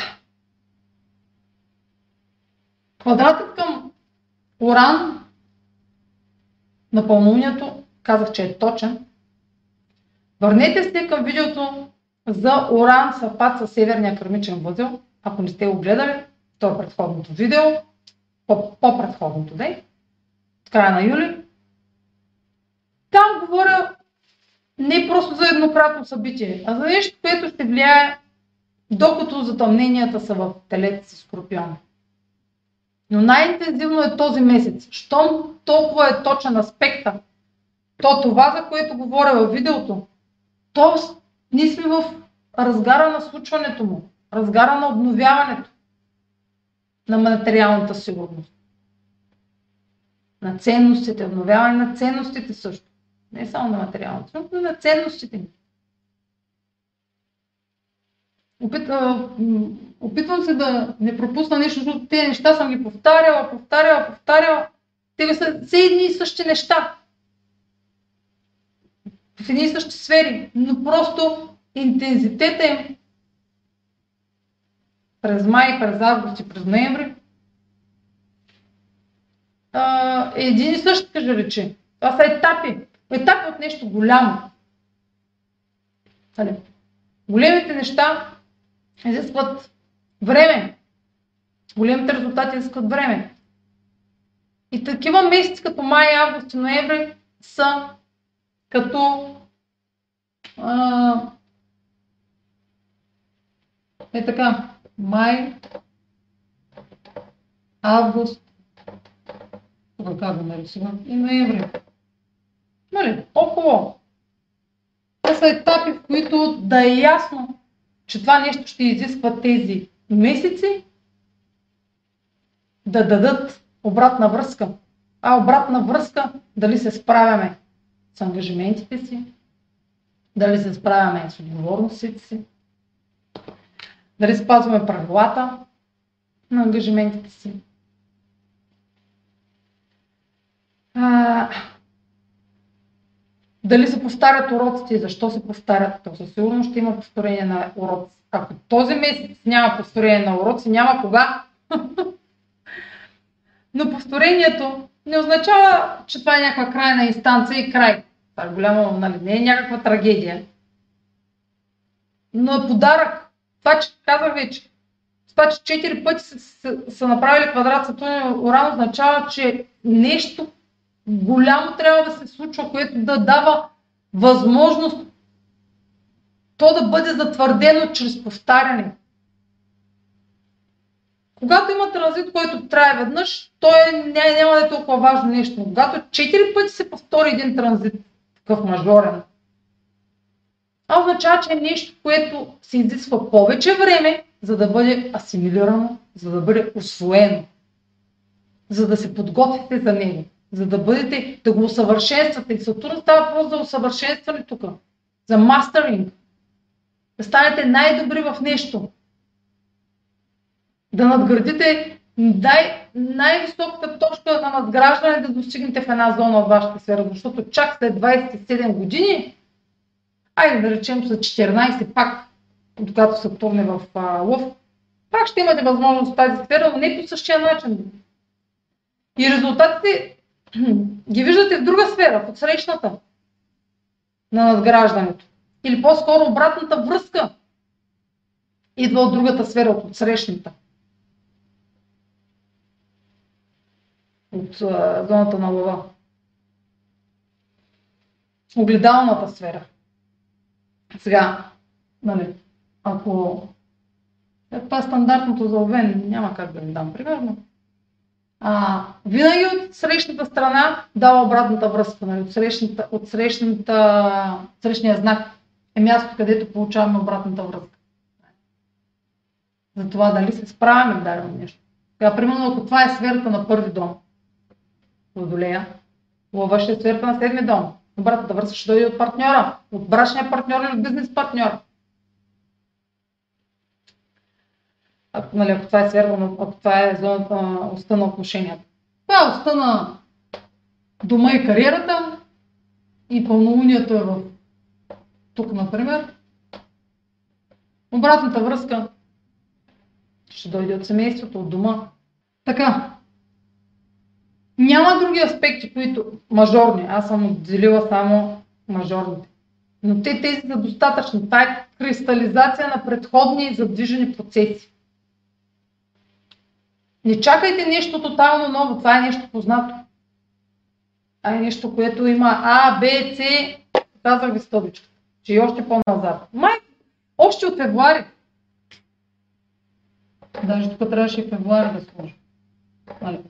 Квадратът към Уран на пълнолунието, казах, че е точен. Върнете се към видеото за Уран съвпад със Северния кърмичен възел. Ако не сте го гледали, то е предходното видео, по-предходното ден, в края на юли. Там говоря не просто за еднократно събитие, а за нещо, което ще влияе, докато затъмненията са в Телец и Скорпион. Но най-интензивно е този месец. Щом толкова е точен аспекта, то това, за което говоря във видеото, то ние сме в разгара на случването му, разгара на обновяването на материалната сигурност, на ценностите, обновяване на ценностите също. Не само на материалната, но и на ценностите. Опит, а, опитвам се да не пропусна нещо, защото тези неща съм ги повтаряла, повтаряла, повтаряла. Те са все едни и същи неща. В едни и същи сфери, но просто интензитета им през май, през август и през ноември е един и същ, кажа речи. Това са етапи. Етапи от нещо голямо. Големите неща изискват време. Големите резултати изискват време. И такива месеци като май, август и ноември са като а, е така, май, август го казваме ли сега, и ноември. Нали, около. Това са етапи, в които да е ясно, че това нещо ще изисква тези месеци да дадат обратна връзка. А обратна връзка, дали се справяме с ангажиментите си, дали се справяме с отговорностите си, дали спазваме правилата на ангажиментите си. А, дали се повтарят уроците и защо се повтарят? То със сигурност ще има повторение на уроци. Ако този месец няма повторение на уроци, няма кога. Но повторението не означава, че това е някаква крайна инстанция и край. Това е голямо, нали, не е някаква трагедия. Но е подарък. Това, че казах вече, това, че четири пъти са, са, са направили квадрат Сатурн и Уран, означава, че нещо голямо трябва да се случва, което да дава възможност то да бъде затвърдено чрез повтаряне. Когато има транзит, който трае веднъж, той не, няма да е толкова важно нещо. Когато четири пъти се повтори един транзит, такъв мажорен, това означава, че е нещо, което се изисква повече време, за да бъде асимилирано, за да бъде усвоено, за да се подготвите за него, за да бъдете, да го усъвършенствате. И Сатурн става въпрос за усъвършенстване тук, за мастеринг, да станете най-добри в нещо. Да надградите дай, най-високата точка на надграждане, да достигнете в една зона от вашата сфера, защото чак след двайсет и седем години, айде да речем след четиринайсет пак, докато Сатурн е в а, Лъв, пак ще имате възможност в тази сфера, но не по същия начин. И резултатите ги виждате в друга сфера, в отсрещната на надграждането. Или по-скоро обратната връзка идва от другата сфера, от отсрещната. От а, зоната на Лъва. Огледалната сфера. Сега, нали, ако е това стандартното за Овен, няма как да ми дам примерно. А, винаги от срещната страна дава обратната връзка, нали, от, срещната, от срещната, срещния знак е място, където получаваме обратната връзка. За това дали се справяме в дадено нещо. Сега, примерно, ако това е сферата на първи дом, Водолея, Лъва ще е сферата на седми дом. Обратната връзка ще дойде от партньора, от брачния партньор или от бизнес партньор. Ако, нали, ако това е сферата, ако това е зоната на оста на отношенията. Това е оста на дома и кариерата и пълнолунието е в тук, например. Обратната връзка ще дойде от семейството, от дома. Така. Няма други аспекти, които мажорни. Аз съм отделила само мажорните. Но те тези са достатъчни. Това е кристализация на предходни и задвижени процеси. Не чакайте нещо тотално ново. Това е нещо познато. Това е нещо, което има А, Б, С. Казах ви стълбичка, че и още по-назад. Май, още от февруари. Даже тук трябваше и февруари да сложа. Нали?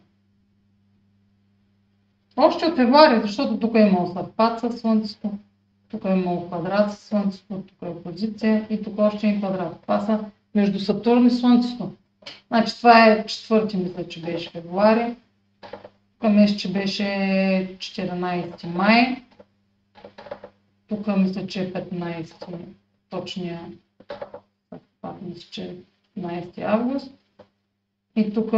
Още от февруари, защото тук е имало съвпад със Слънцето, тук е имало квадрат със Слънцето, тук е опозиция и тук още е квадрат. Това са между Сатурн и Слънцето. Значи това е четвърти, мисля, че беше февруари. Тук мисля, че беше четиринайсети май. Тук мисля, че е петнайсети, точния съвпад, мисля, че е петнайсети август. И тук...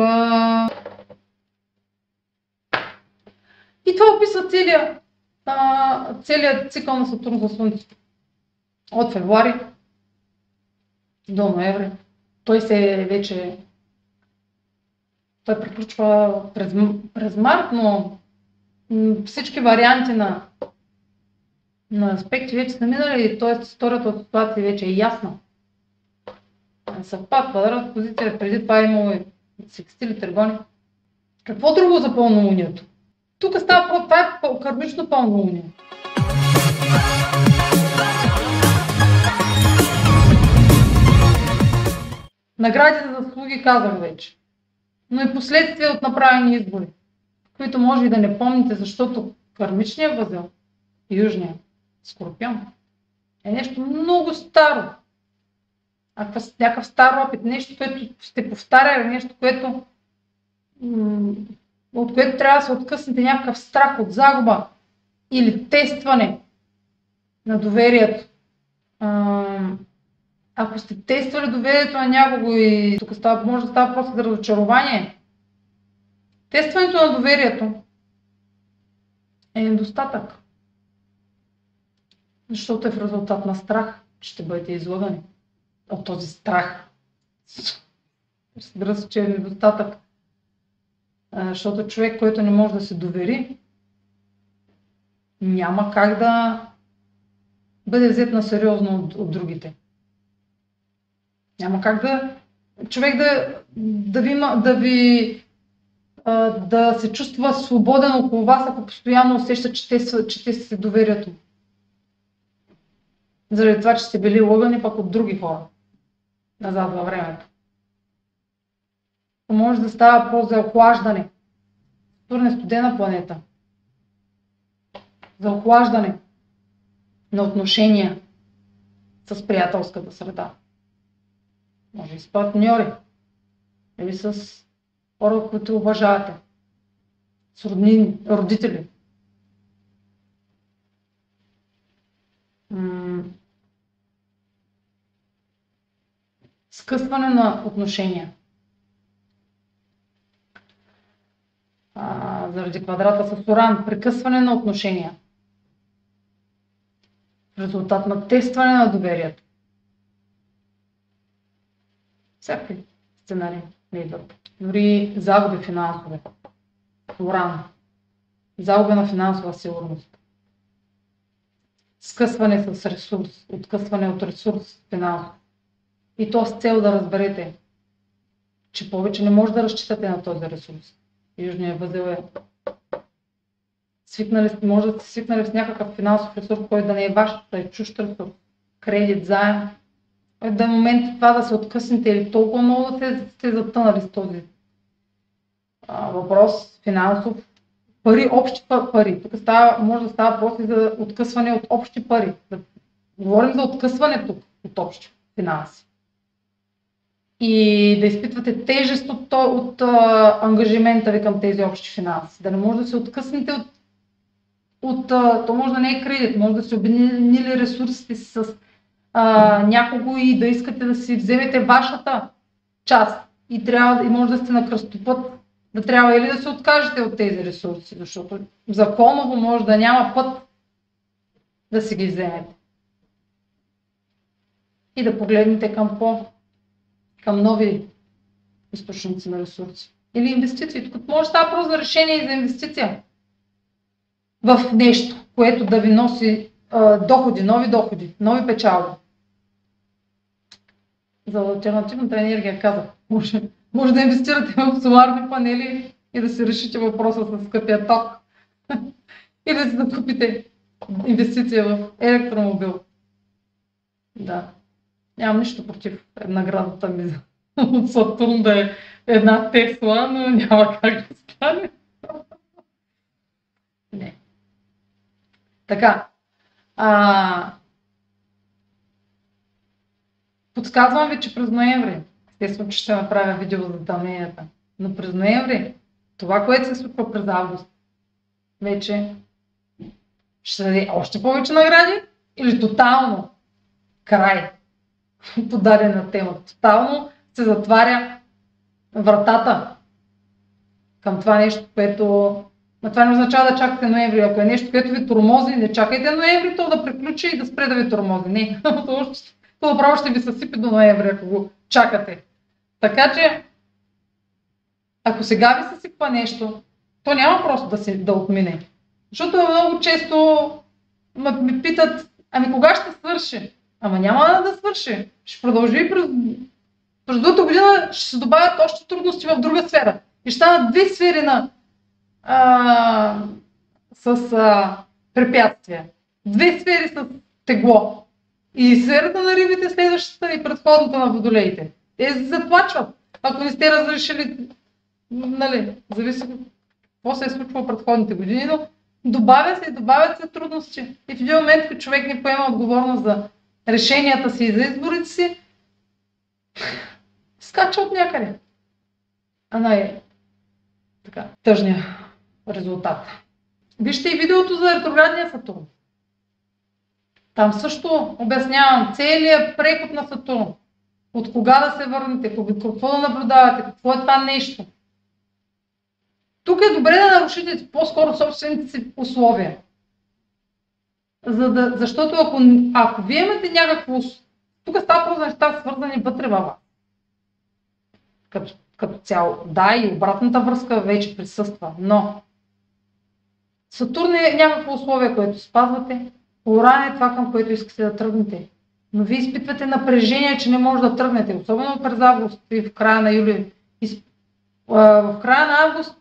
И това описва целият, а, целият цикъл на Сатурн за Слънцето. От февруари до ноември. Той се вече... Той приключва през, през март, но всички варианти на, на аспекти вече са минали, т.е. историята от ситуация вече е ясна. Съвпад, квадрат, позиция, преди това е имало и секстили, тригони. Какво друго за пълнолунието? Тук става въпрос, това е кърмично пълнолуние. Наградите за заслуги казвам вече, но и последствия от направени избори. които може и да не помните, защото кърмичният възел, южният, Скорпион, е нещо много старо. Ако някакъв стар опит, нещо, което сте повтаряли, нещо, което, от което трябва да се откъснете, някакъв страх от загуба или тестване на доверието. Ако сте тествали доверието на някого и тук става, може да става просто за разочарование, тестването на доверието е недостатък, защото е в резултат на страх, че ще бъдете излъгани от този страх. Разбира се, че е недостатък, защото човек, който не може да се довери, няма как да бъде взет на сериозно от, от другите. Няма как да човек да, да ви, да, ви а, да се чувства свободен около вас, ако постоянно усеща, че те, че те се доверят. Заради това, че сте били лъгани пък от други хора назад във времето. Може да става въпрос за охлаждане. Сатурн е студена планета. За охлаждане на отношения с приятелската среда. Може и с партньори, или с хора, които уважавате, с роднини, родители. М- скъсване на отношения. А, заради квадрата с Уран, прекъсване на отношения. Резултат на тестване на доверието. Всякакви сценарии не идват. Дори загуби финансови. Уран. Загуба на финансова сигурност. Скъсване с ресурс. Откъсване от ресурс финансов. И то с цел да разберете, че повече не може да разчитате на този ресурс. Южният възел е. Свикнали, може да сте свикнали с някакъв финансов ресурс, който да не е ваш, да е чужд ресурс. Кредит, заем. До момента това да се откъснете или толкова много да сте затънали с този а, въпрос, финансов, пари, общи пари. Тук става, може да става въпрос и за откъсване от общи пари. Да говорим за откъсване тук от общи финанси. И да изпитвате тежест от, от а, ангажимента ви към тези общи финанси. Да не може да се откъснете от... от а, то може да не е кредит, може да се обединили ресурсите си с а, някого и да искате да си вземете вашата част. И, трябва, и може да сте на кръстопът, да трябва или да се откажете от тези ресурси, защото законово може да няма път да си ги вземете. И да погледнете към по... към нови източници на ресурси. Или инвестиции. Тук може да става просто за решение и за инвестиция в нещо, което да ви носи а, доходи, нови доходи, нови печалби. За алтернативната енергия казах. Може, може да инвестирате в соларни панели и да си решите въпроса с скъпия ток. Или да си да купите инвестиция в електромобил. Да. Нямам нищо против наградата ми за от Сатурн да е една Тесла, но няма как да стане. Не. Така. А... Подсказвам ви, че през ноември, естествено, че ще направя видео за затъмненията, но през ноември, това, което се случва през август, вече ще даде още повече награди или тотално край. Подарена тема. Тотално се затваря вратата към това нещо, което... Но това не означава да чакате ноември. Ако е нещо, което ви тормози, не чакайте ноември, то да приключи и да спре да ви тормози. Не, това право ще ви съсипи до ноември, ако го чакате. Така че, ако сега ви съсипва нещо, то няма просто да, си, да отмине. Защото много често ми питат, ами кога ще свърши? Ама няма да свърши. Ще продължи и през, през другата година ще се добавят още трудности в друга сфера. И ще станат две сфери на, а, с а, препятствия. Две сфери с тегло. И сферата на рибите следващата и предходната на водолеите. Те се затлачват, ако не сте разрешили, нали, зависи какво се е случвало предходните години, но добавя се и добавят се трудности. И в един момент, като човек не поема отговорност за решенията си и за изборите си, скача от някъде. А най- така, тъжния резултат. Вижте и видеото за ретроградния Сатурн. Там също обяснявам целият преход на Сатурн. От кога да се върнете, какво да наблюдавате, какво е това нещо. Тук е добре да нарушите по-скоро собствените си условия. За да, защото ако, ако вие имате някакво... Тук става просто неща свързани вътре във вас. Като, като цяло. Да, и обратната връзка вече присъства, но... Сатурн е някакво условие, което спазвате. Уран е това, към което искате да тръгнете. Но вие изпитвате напрежение, че не може да тръгнете. Особено през август и в края на юли. В края на август,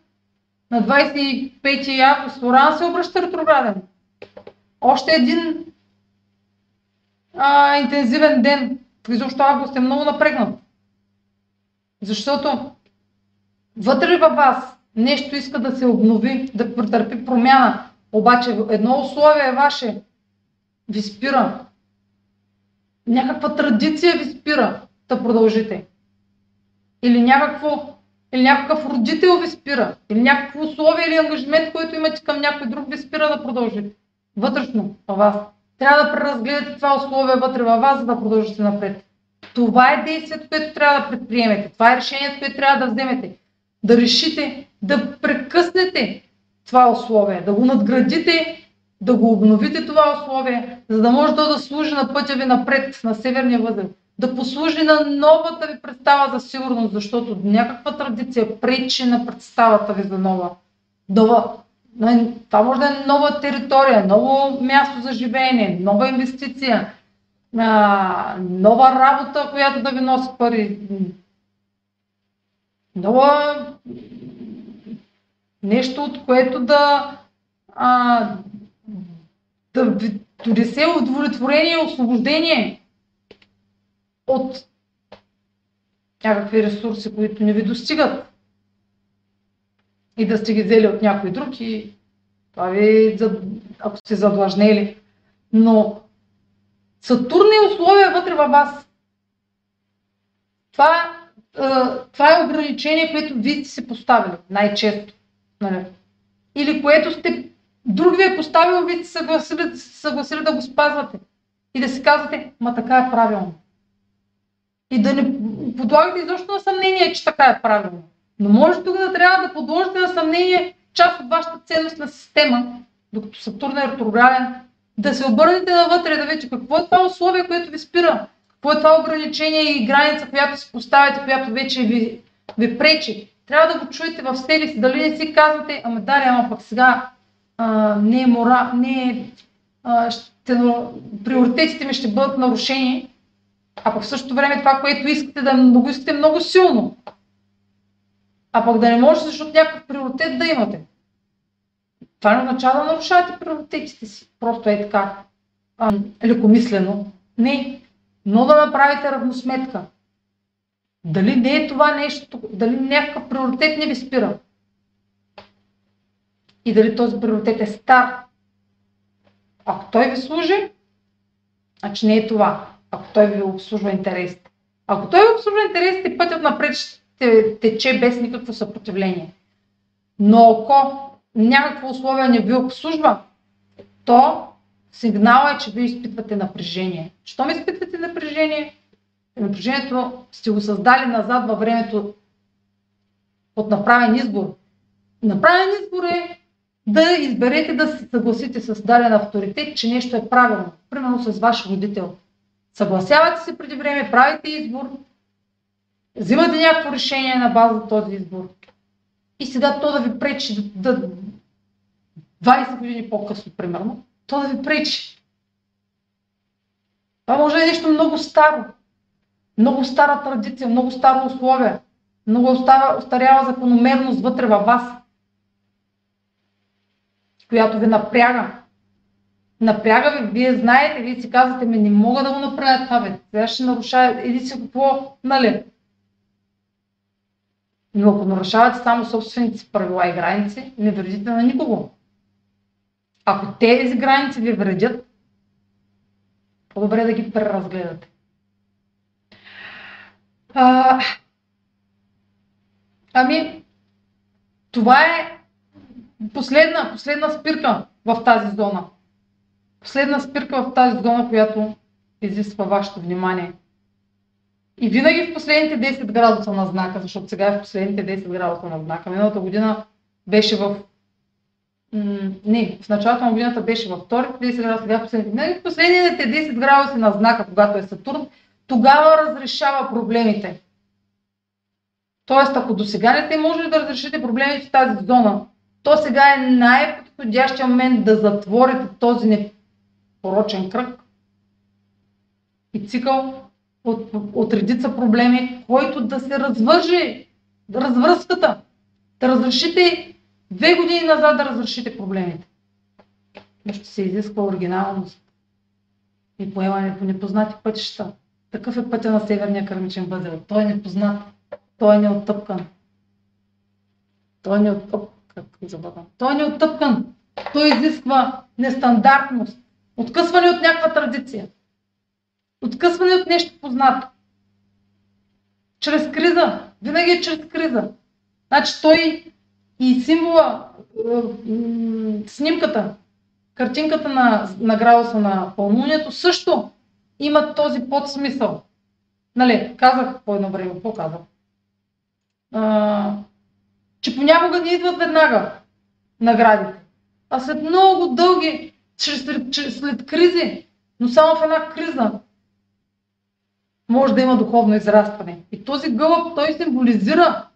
на двадесет и пети август, Уран се обръща ретрограден. Още един а, интензивен ден. Изобщо август е много напрегнат. Защото вътре във вас нещо иска да се обнови, да претърпи промяна. Обаче едно условие ваше ви спира. Някаква традиция ви спира да продължите. Или, някакво, или някакъв родител ви спира. Или някакво условие или ангажимент, който имате към някой друг, ви спира да продължите. Вътрешно във вас. Трябва да преразгледате това условие вътре във вас, за да продължите напред. Това е действието, което трябва да предприемете. Това е решението, което трябва да вземете. Да решите, да прекъснете това условие, да го надградите, да го обновите това условие, за да може то да служи на пътя ви напред, на Северния възел. Да послужи на новата ви представа за сигурност, защото някаква традиция пречи на представата ви за нова. Дова. Това може да е нова територия, ново място за живеене, нова инвестиция, нова работа, която да ви носи пари. Нова... Нещо, от което да... А, да ви донесе удовлетворение, освобождение от някакви ресурси, които не ви достигат. И да сте ги взели от някой друг и това ви, ако сте задлъжнели. Но Сатурн е условия вътре във вас. Това, това е ограничение, което вие сте се поставили най-често. Нали? Или което сте друг ви е поставил, вие сте съгласили, съгласили да го спазвате и да си казвате, ма така е правилно. И да не подлагате изобщо на съмнение, че така е правилно. Но може тук да трябва да подложите на съмнение част от вашата ценностна система, докато Сатурн е ретрограден, да се обърнете навътре, да видите какво е това условие, което ви спира, какво е това ограничение и граница, която си поставяте, която вече ви, ви пречи. Трябва да го чуете в себе си, дали не си казвате, ама дали, ама пък сега а, не е мора, не е, а, ще, приоритетите ми ще бъдат нарушени, а пък в същото време това, което искате, да го искате много силно. А пък да не можете, защото някакъв приоритет да имате. Това не означава да нарушавате приоритетите си, просто е така а, лекомислено. Не, но да направите равносметка. Дали не е това нещо, дали някакъв приоритет не ви спира. И дали този приоритет е стар. Ако той ви служи, значи не е това. Ако той ви обслужва интересите. Ако той ви обслужва интересите, пътят напред ще тече без никакво съпротивление. Но ако някакво условие не ви обслужва, то сигналът е, че ви изпитвате напрежение. Щом изпитвате напрежение? Напрежението сте го създали назад във времето от направен избор. Направен избор е да изберете да се съгласите с даден авторитет, че нещо е правилно. Примерно с ваш родител. Съгласявате се преди време, правите избор, взимате някакво решение на база този избор. И сега то да ви пречи, да, двадесет години по-късно, примерно, то да ви пречи. Това може да е нещо много старо. Много стара традиция, много старо условие, много остарява закономерност вътре във вас, която ви напряга. Напряга ви, вие знаете, вие си казвате, ми не мога да го направя това, бе. Сега ще наруша, иди си какво, нали? Но ако нарушавате само собствените си правила и граници, не вредите на никого. Ако тези граници ви вредят, по-добре да ги преразгледате. А, ами, това е последна, последна спирка в тази зона. Последна спирка в тази зона, която изисква вашето внимание. И винаги в последните десет градуса на знака, защото сега е в последните десет градуса на знака. Миналата година беше в... М- не, в началото на годината беше във вторите десет градуса, сега в последните. Винаги в последните десет градуса на знака, когато е Сатурн, тогава разрешава проблемите. Тоест, ако до сега не сте можели да разрешите проблемите в тази зона, то сега е най-подходящия момент да затворите този непорочен кръг и цикъл от, от редица проблеми, който да се развържи, да развръзката, да разрешите две години назад, да разрешите проблемите. Ще се изисква оригиналност и поемане по непознати пътища. Такъв е пътя на Северния кърмичен възел. Той е непознат, той е неоттъпкан. Той е неоттъпкан. Той е неоттъпкан. Той изисква нестандартност, откъсване от някаква традиция, откъсване от нещо познато. Чрез криза. Винаги е чрез криза. Значи той и символа, снимката, картинката на, на градуса на пълнолунието също има този подсмисъл. Нали, казах по едно време, какво казах? А, че понякога не идват веднага наградите, а след много дълги, след, след кризи, но само в една криза може да има духовно израстване. И този гълъб, той символизира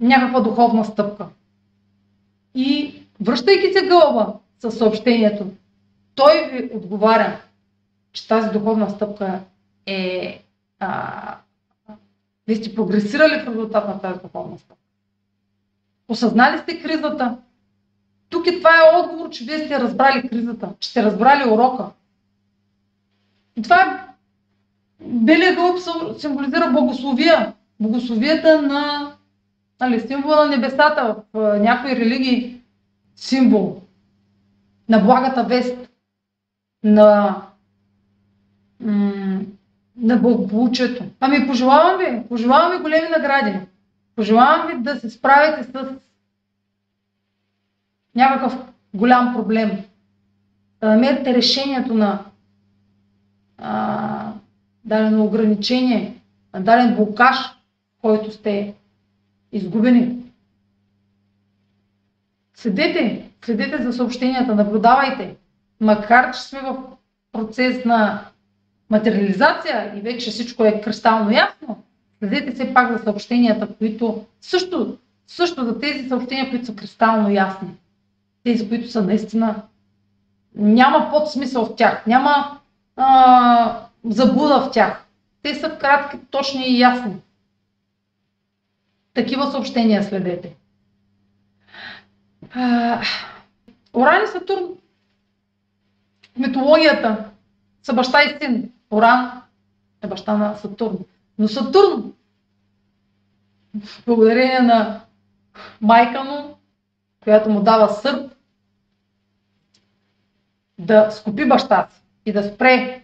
някаква духовна стъпка. И връщайки се гълъба със съобщението, той ви отговаря, че тази духовна стъпка е... А, вие сте прогресирали в резултат на тази духовна стъпка. Осъзнали сте кризата. Тук и това е отговор, че вие сте разбрали кризата, че сте разбрали урока. И това е... Белия гълъб символизира благословия. Благословията на... Нали, символа на небесата в някои религии. Символ на благата вест, на... на благополучието. Ами пожелавам ви, пожелавам ви големи награди. Пожелавам ви да се справите с някакъв голям проблем. Да намерите решението на а, дадено ограничение, на даден блокаж, който сте изгубени. Следете, следете за съобщенията, наблюдавайте. Макар че сме в процес на материализация и вече всичко е кристално ясно, следете се пак за съобщенията, които също, също за тези съобщения, които са кристално ясни. Тези, които са наистина... Няма подсмисъл в тях, няма а, заблуда в тях. Те са кратки, точни и ясни. Такива съобщения следете. А, Уран и Сатурн в митологията са баща и син. Уран е баща на Сатурн. Но Сатурн, благодарение на майка му, която му дава сърп, да скупи баща си и да спре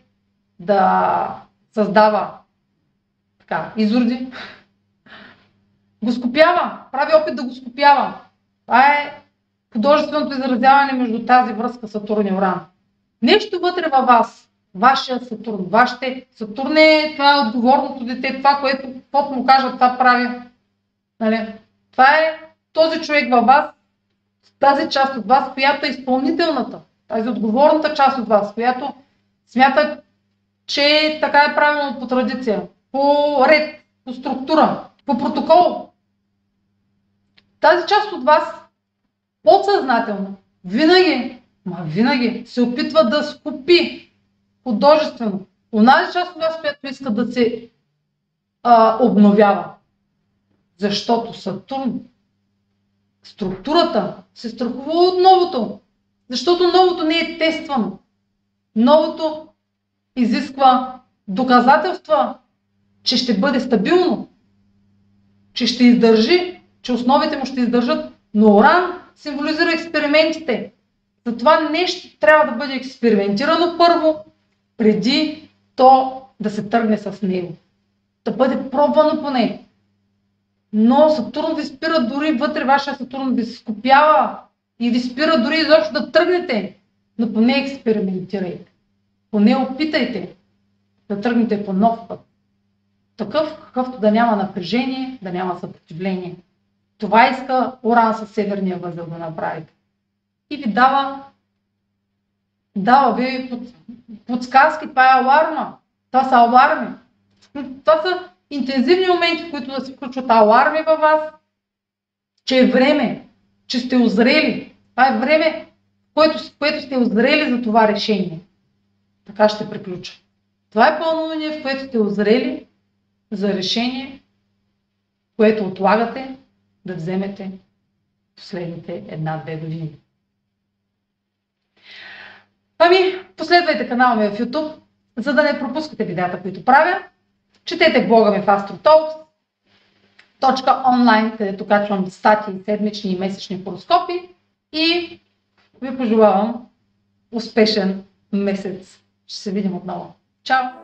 да създава така, изурди, го скопява, прави опит да го скопява. Това е художественото изразяване между тази връзка Сатурн и Уран. Нещо вътре във вас, вашия Сатурн, вашите... Сатурн е това е отговорното дете, това, което каквото му кажа, това прави. Нали? Това е този човек във вас, тази част от вас, която е изпълнителната, тази отговорната част от вас, която смята, че така е правилно по традиция, по ред, по структура, по протокол. Тази част от вас подсъзнателно винаги, ма винаги се опитва да скупи художествено онази част от вас, която иска да се а, обновява. Защото Сатурн, структурата се страхува от новото. Защото новото не е тествано. Новото изисква доказателства, че ще бъде стабилно. че ще издържи, че основите му ще издържат, но Уран символизира експериментите. Затова нещо трябва да бъде експериментирано първо, преди то да се тръгне с него. Да бъде пробвано поне. Но Сатурн ви спира дори вътре, вашия Сатурн ви скопява и ви спира дори изобщо да тръгнете. Но поне експериментирайте. Поне опитайте да тръгнете по нов път. Такъв, какъвто да няма напрежение, да няма съпротивление. Това иска Уран със Северния възел да направите. И ви дава, дава ви под, подсказки, това е аларма. Това са аларми. Това са интензивни моменти, в които да се включват аларми във вас, че е време, че сте озрели. Това е време, в което, в което сте озрели за това решение. Така ще приключа. Това е пълнолуние, в което сте озрели за решение, което отлагате да вземете последните една-две години. Ами, последвайте канала ми в YouTube, за да не пропускате видеята, които правя. Четете блога ми в Astro Talks точка онлайн, където качвам статии, седмични и месечни хороскопи. И ви пожелавам успешен месец. Ще се видим отново. Чао!